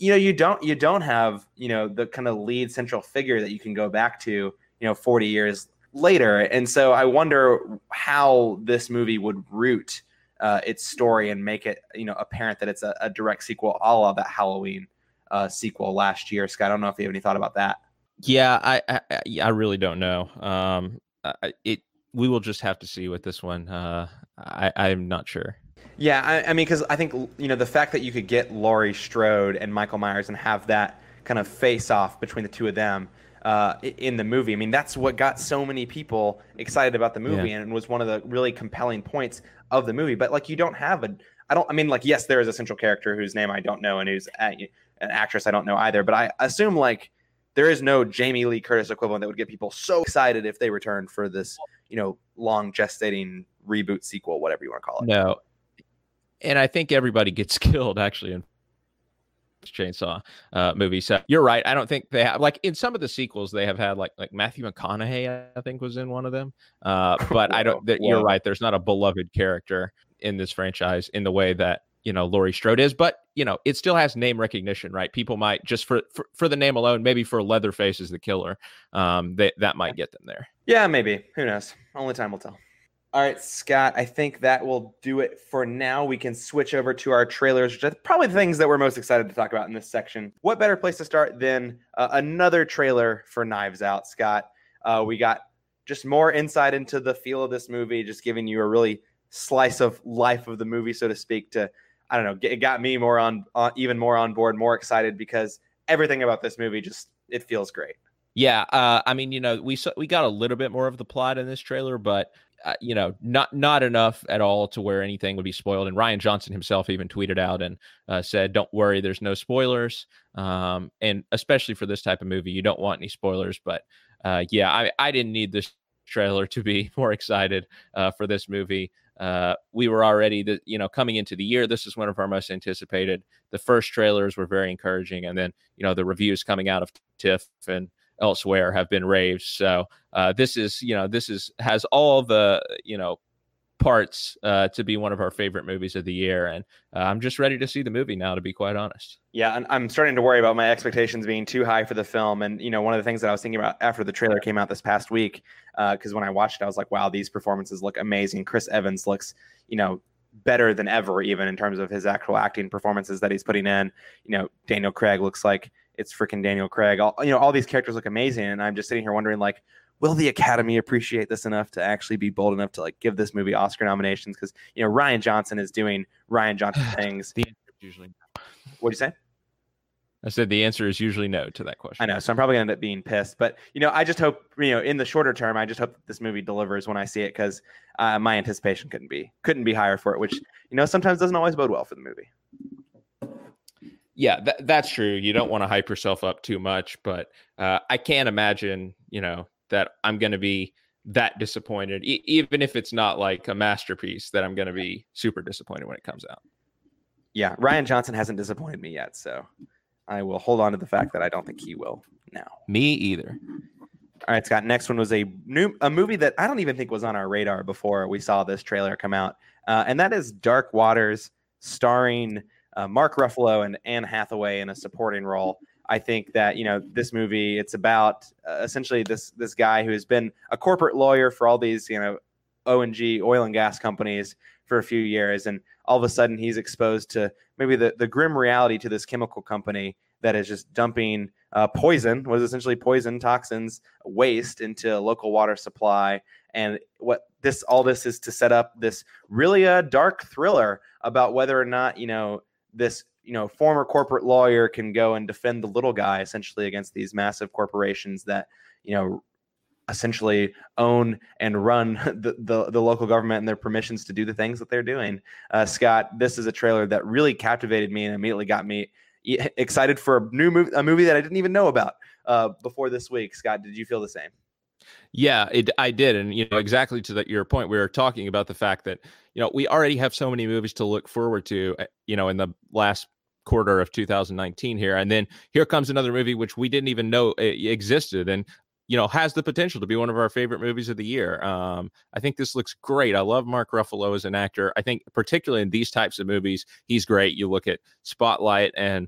you know, you don't have, you know, the kind of lead central figure that you can go back to, you know, 40 years later. And so I wonder how this movie would root its story and make it, you know, apparent that it's a direct sequel, a la that Halloween sequel last year. Scott, I don't know if you have any thought about that. Yeah, I really don't know. We will just have to see with this one. I'm not sure. Yeah, I mean, because I think, you know, the fact that you could get Laurie Strode and Michael Myers and have that kind of face-off between the two of them in the movie. I mean, that's what got so many people excited about the movie, yeah, and was one of the really compelling points of the movie. But, like, you don't have yes, there is a central character whose name I don't know and who's an actress I don't know either. But I assume, like, there is no Jamie Lee Curtis equivalent that would get people so excited if they returned for this, you know, long gestating reboot sequel, whatever you want to call it. No. And I think everybody gets killed, actually, in Chainsaw movie. So you're right. I don't think they have, like, in some of the sequels they have had, like Matthew McConaughey, I think, was in one of them. But I don't. You're right. There's not a beloved character in this franchise in the way that, you know, Laurie Strode is. But, you know, it still has name recognition, right? People might just for the name alone, maybe for Leatherface is the killer, that might get them there. Yeah, maybe. Who knows? Only time will tell. All right, Scott, I think that will do it for now. We can switch over to our trailers, which are probably the things that we're most excited to talk about in this section. What better place to start than another trailer for Knives Out, Scott? We got just more insight into the feel of this movie, just giving you a really slice of life of the movie, so to speak, to, I don't know, it got me more on even more on board, more excited, because everything about this movie just, it feels great. Yeah, I mean, you know, we got a little bit more of the plot in this trailer, but you know, not enough at all to where anything would be spoiled. And Ryan Johnson himself even tweeted out and said, "Don't worry, there's no spoilers." And especially for this type of movie, you don't want any spoilers. But yeah, I didn't need this trailer to be more excited for this movie. We were already, you know, coming into the year, this is one of our most anticipated. The first trailers were very encouraging, and then, you know, the reviews coming out of TIFF and elsewhere have been raves. So this has all the, you know, parts to be one of our favorite movies of the year. And I'm just ready to see the movie now, to be quite honest. Yeah. And I'm starting to worry about my expectations being too high for the film. And, you know, one of the things that I was thinking about after the trailer came out this past week, because when I watched it, I was like, wow, these performances look amazing. Chris Evans looks, you know, better than ever, even in terms of his actual acting performances that he's putting in. You know, Daniel Craig looks like it's freaking Daniel Craig. All these characters look amazing. And I'm just sitting here wondering, like, will the Academy appreciate this enough to actually be bold enough to, like, give this movie Oscar nominations? Because, you know, Ryan Johnson is doing Ryan Johnson things. The usually. What'd you say? I said the answer is usually no to that question. I know, so I'm probably going to end up being pissed. But, you know, I just hope, you know, in the shorter term, I just hope that this movie delivers when I see it, because my anticipation couldn't be higher for it, which, you know, sometimes doesn't always bode well for the movie. Yeah, that's true. You don't want to hype yourself up too much, but I can't imagine, you know, that I'm going to be that disappointed, even if it's not like a masterpiece, that I'm going to be super disappointed when it comes out. Yeah, Ryan Johnson hasn't disappointed me yet, so I will hold on to the fact that I don't think he will now. Me either. All right, Scott, next one was a movie that I don't even think was on our radar before we saw this trailer come out, and that is Dark Waters, starring Mark Ruffalo and Anne Hathaway in a supporting role. I think that, you know, this movie, it's about essentially this guy who has been a corporate lawyer for all these, you know, O&G, oil and gas companies for a few years, and all of a sudden he's exposed to maybe the grim reality to this chemical company that is just dumping essentially poison, toxins, waste into a local water supply. And all this is to set up this really dark thriller about whether or not, you know, this, you know, former corporate lawyer can go and defend the little guy essentially against these massive corporations that, you know, essentially own and run the local government and their permissions to do the things that they're doing. Scott, this is a trailer that really captivated me and immediately got me excited for a movie that I didn't even know about before this week. Scott, did you feel the same? Yeah, I did. And, you know, exactly to your point, we were talking about the fact that, you know, we already have so many movies to look forward to, you know, in the last quarter of 2019 here. And then here comes another movie which we didn't even know existed and, you know, has the potential to be one of our favorite movies of the year. I think this looks great. I love Mark Ruffalo as an actor. I think particularly in these types of movies, he's great. You look at Spotlight and,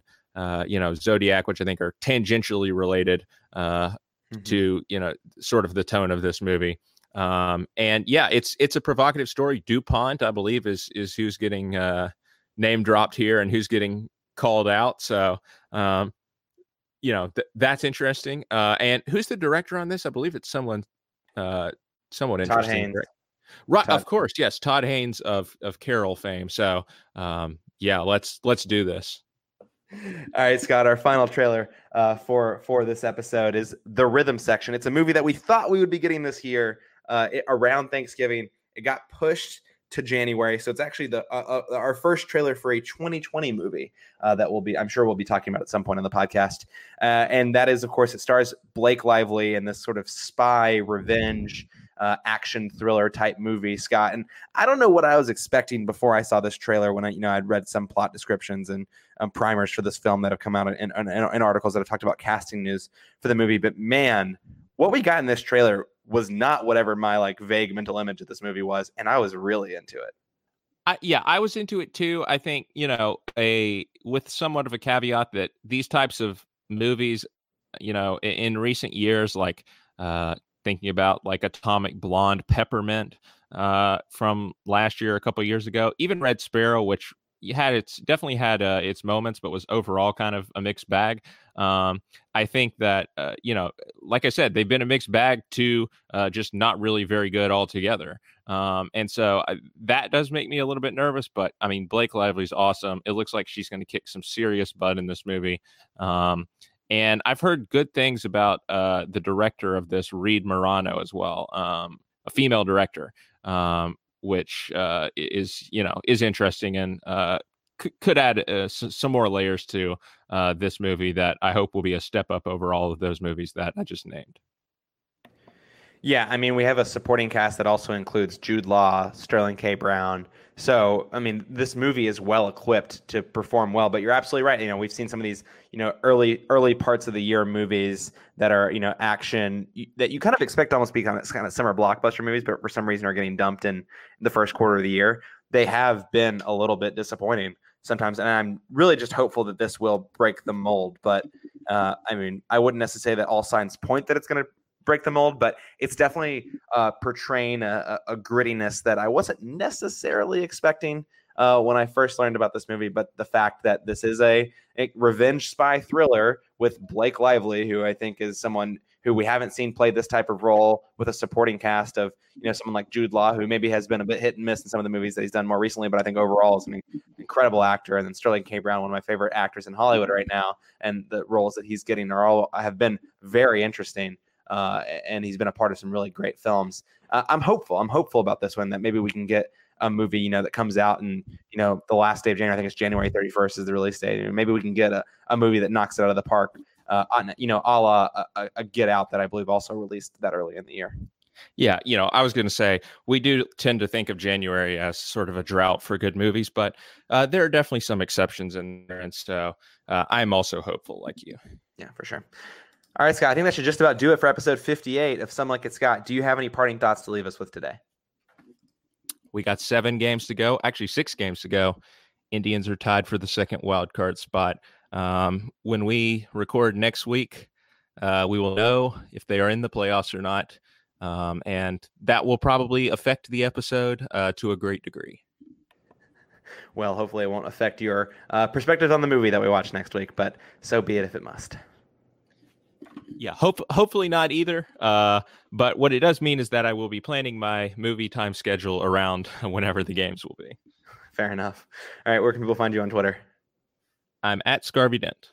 you know, Zodiac, which I think are tangentially related to, you know, sort of the tone of this movie. And yeah, it's a provocative story. DuPont, I believe, is who's getting name dropped here and who's getting called out. So, you know, that's interesting. And who's the director on this? I believe it's someone somewhat interesting. Todd Haynes. Right. Of course. Yes. Todd Haynes of Carol fame. So yeah, let's do this. All right, Scott, our final trailer for this episode is The Rhythm Section. It's a movie that we thought we would be getting this year around Thanksgiving. It got pushed to January, so it's actually our first trailer for a 2020 movie that I'm sure we'll be talking about at some point on the podcast. And that is, of course, it stars Blake Lively in this sort of spy revenge action thriller type movie, Scott. And I don't know what I was expecting before I saw this trailer when I'd read some plot descriptions and primers for this film that have come out in articles that have talked about casting news for the movie. But man, what we got in this trailer was not whatever my like vague mental image of this movie was. And I was really into it. I was into it too. I think, you know, with somewhat of a caveat that these types of movies, you know, in recent years, like, thinking about like Atomic Blonde, Peppermint from last year, a couple of years ago, even Red Sparrow, which definitely had its moments, but was overall kind of a mixed bag. I think that, you know, like I said, they've been a mixed bag to just not really very good altogether. And so that does make me a little bit nervous, but I mean, Blake Lively's awesome. It looks like she's going to kick some serious butt in this movie. And I've heard good things about the director of this, Reed Morano, as well, a female director, which is, you know, is interesting and could add some more layers to this movie that I hope will be a step up over all of those movies that I just named. Yeah, I mean, we have a supporting cast that also includes Jude Law, Sterling K. Brown. So, I mean, this movie is well equipped to perform well, but you're absolutely right. You know, we've seen some of these, you know, early parts of the year movies that are, you know, action that you kind of expect almost be kind of summer blockbuster movies, but for some reason are getting dumped in the first quarter of the year. They have been a little bit disappointing sometimes. And I'm really just hopeful that this will break the mold. But I mean, I wouldn't necessarily say that all signs point that it's going to break the mold, but it's definitely portraying a grittiness that I wasn't necessarily expecting when I first learned about this movie. But the fact that this is a revenge spy thriller with Blake Lively, who I think is someone who we haven't seen play this type of role with a supporting cast of, someone like Jude Law, who maybe has been a bit hit and miss in some of the movies that he's done more recently, but I think overall is an incredible actor. And then Sterling K. Brown, one of my favorite actors in Hollywood right now. And the roles that he's getting are all have been very interesting. And he's been a part of some really great films. I'm hopeful about this one, that maybe we can get a movie, that comes out and, the last day of January, I think it's January 31st is the release date. And maybe we can get a movie that knocks it out of the park, a la a Get Out that I believe also released that early in the year. Yeah. I was going to say, we do tend to think of January as sort of a drought for good movies, but there are definitely some exceptions in there. And so I'm also hopeful like you. Yeah, for sure. All right, Scott, I think that should just about do it for episode 58 of Some Like It Scott. Do you have any parting thoughts to leave us with today? We got 7 games to go, actually 6 games to go. Indians are tied for the second wild card spot. When we record next week, we will know if they are in the playoffs or not. And that will probably affect the episode to a great degree. Well, hopefully it won't affect your perspective on the movie that we watch next week, but so be it if it must. Yeah, hopefully not either. But what it does mean is that I will be planning my movie time schedule around whenever the games will be. Fair enough. All right, where can people find you on Twitter? I'm at Scarvy Dent.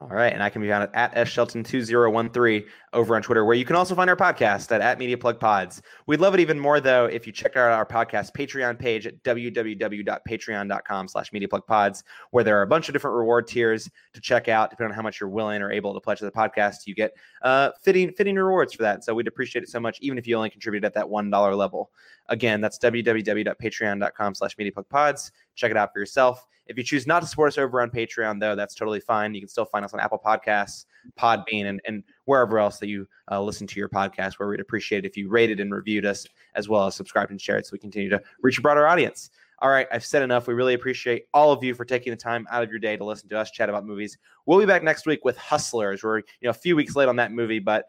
All right, and I can be found at @SShelton2013 over on Twitter, where you can also find our podcast at @MediaPlugPods. We'd love it even more, though, if you check out our podcast Patreon page at www.patreon.com/MediaPlugPods, where there are a bunch of different reward tiers to check out, depending on how much you're willing or able to pledge to the podcast. You get fitting rewards for that, so we'd appreciate it so much, even if you only contribute at that $1 level. Again, that's www.patreon.com/MediaPlugPods. Check it out for yourself. If you choose not to support us over on Patreon, though, that's totally fine. You can still find us on Apple Podcasts, Podbean, and wherever else that you listen to your podcast, where we'd appreciate it if you rated and reviewed us, as well as subscribed and shared, so we continue to reach a broader audience. All right, I've said enough. We really appreciate all of you for taking the time out of your day to listen to us chat about movies. We'll be back next week with Hustlers. We're a few weeks late on that movie, but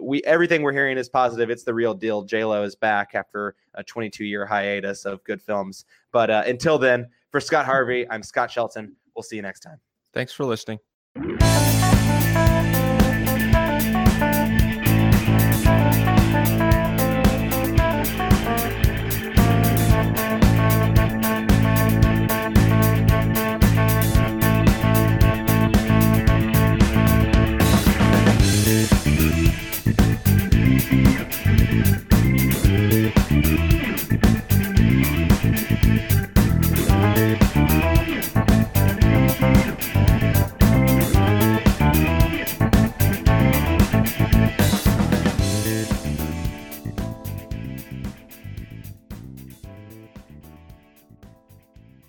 everything we're hearing is positive. It's the real deal. J-Lo is back after a 22-year hiatus of good films. But until then, for Scott Harvey, I'm Scott Shelton. We'll see you next time. Thanks for listening.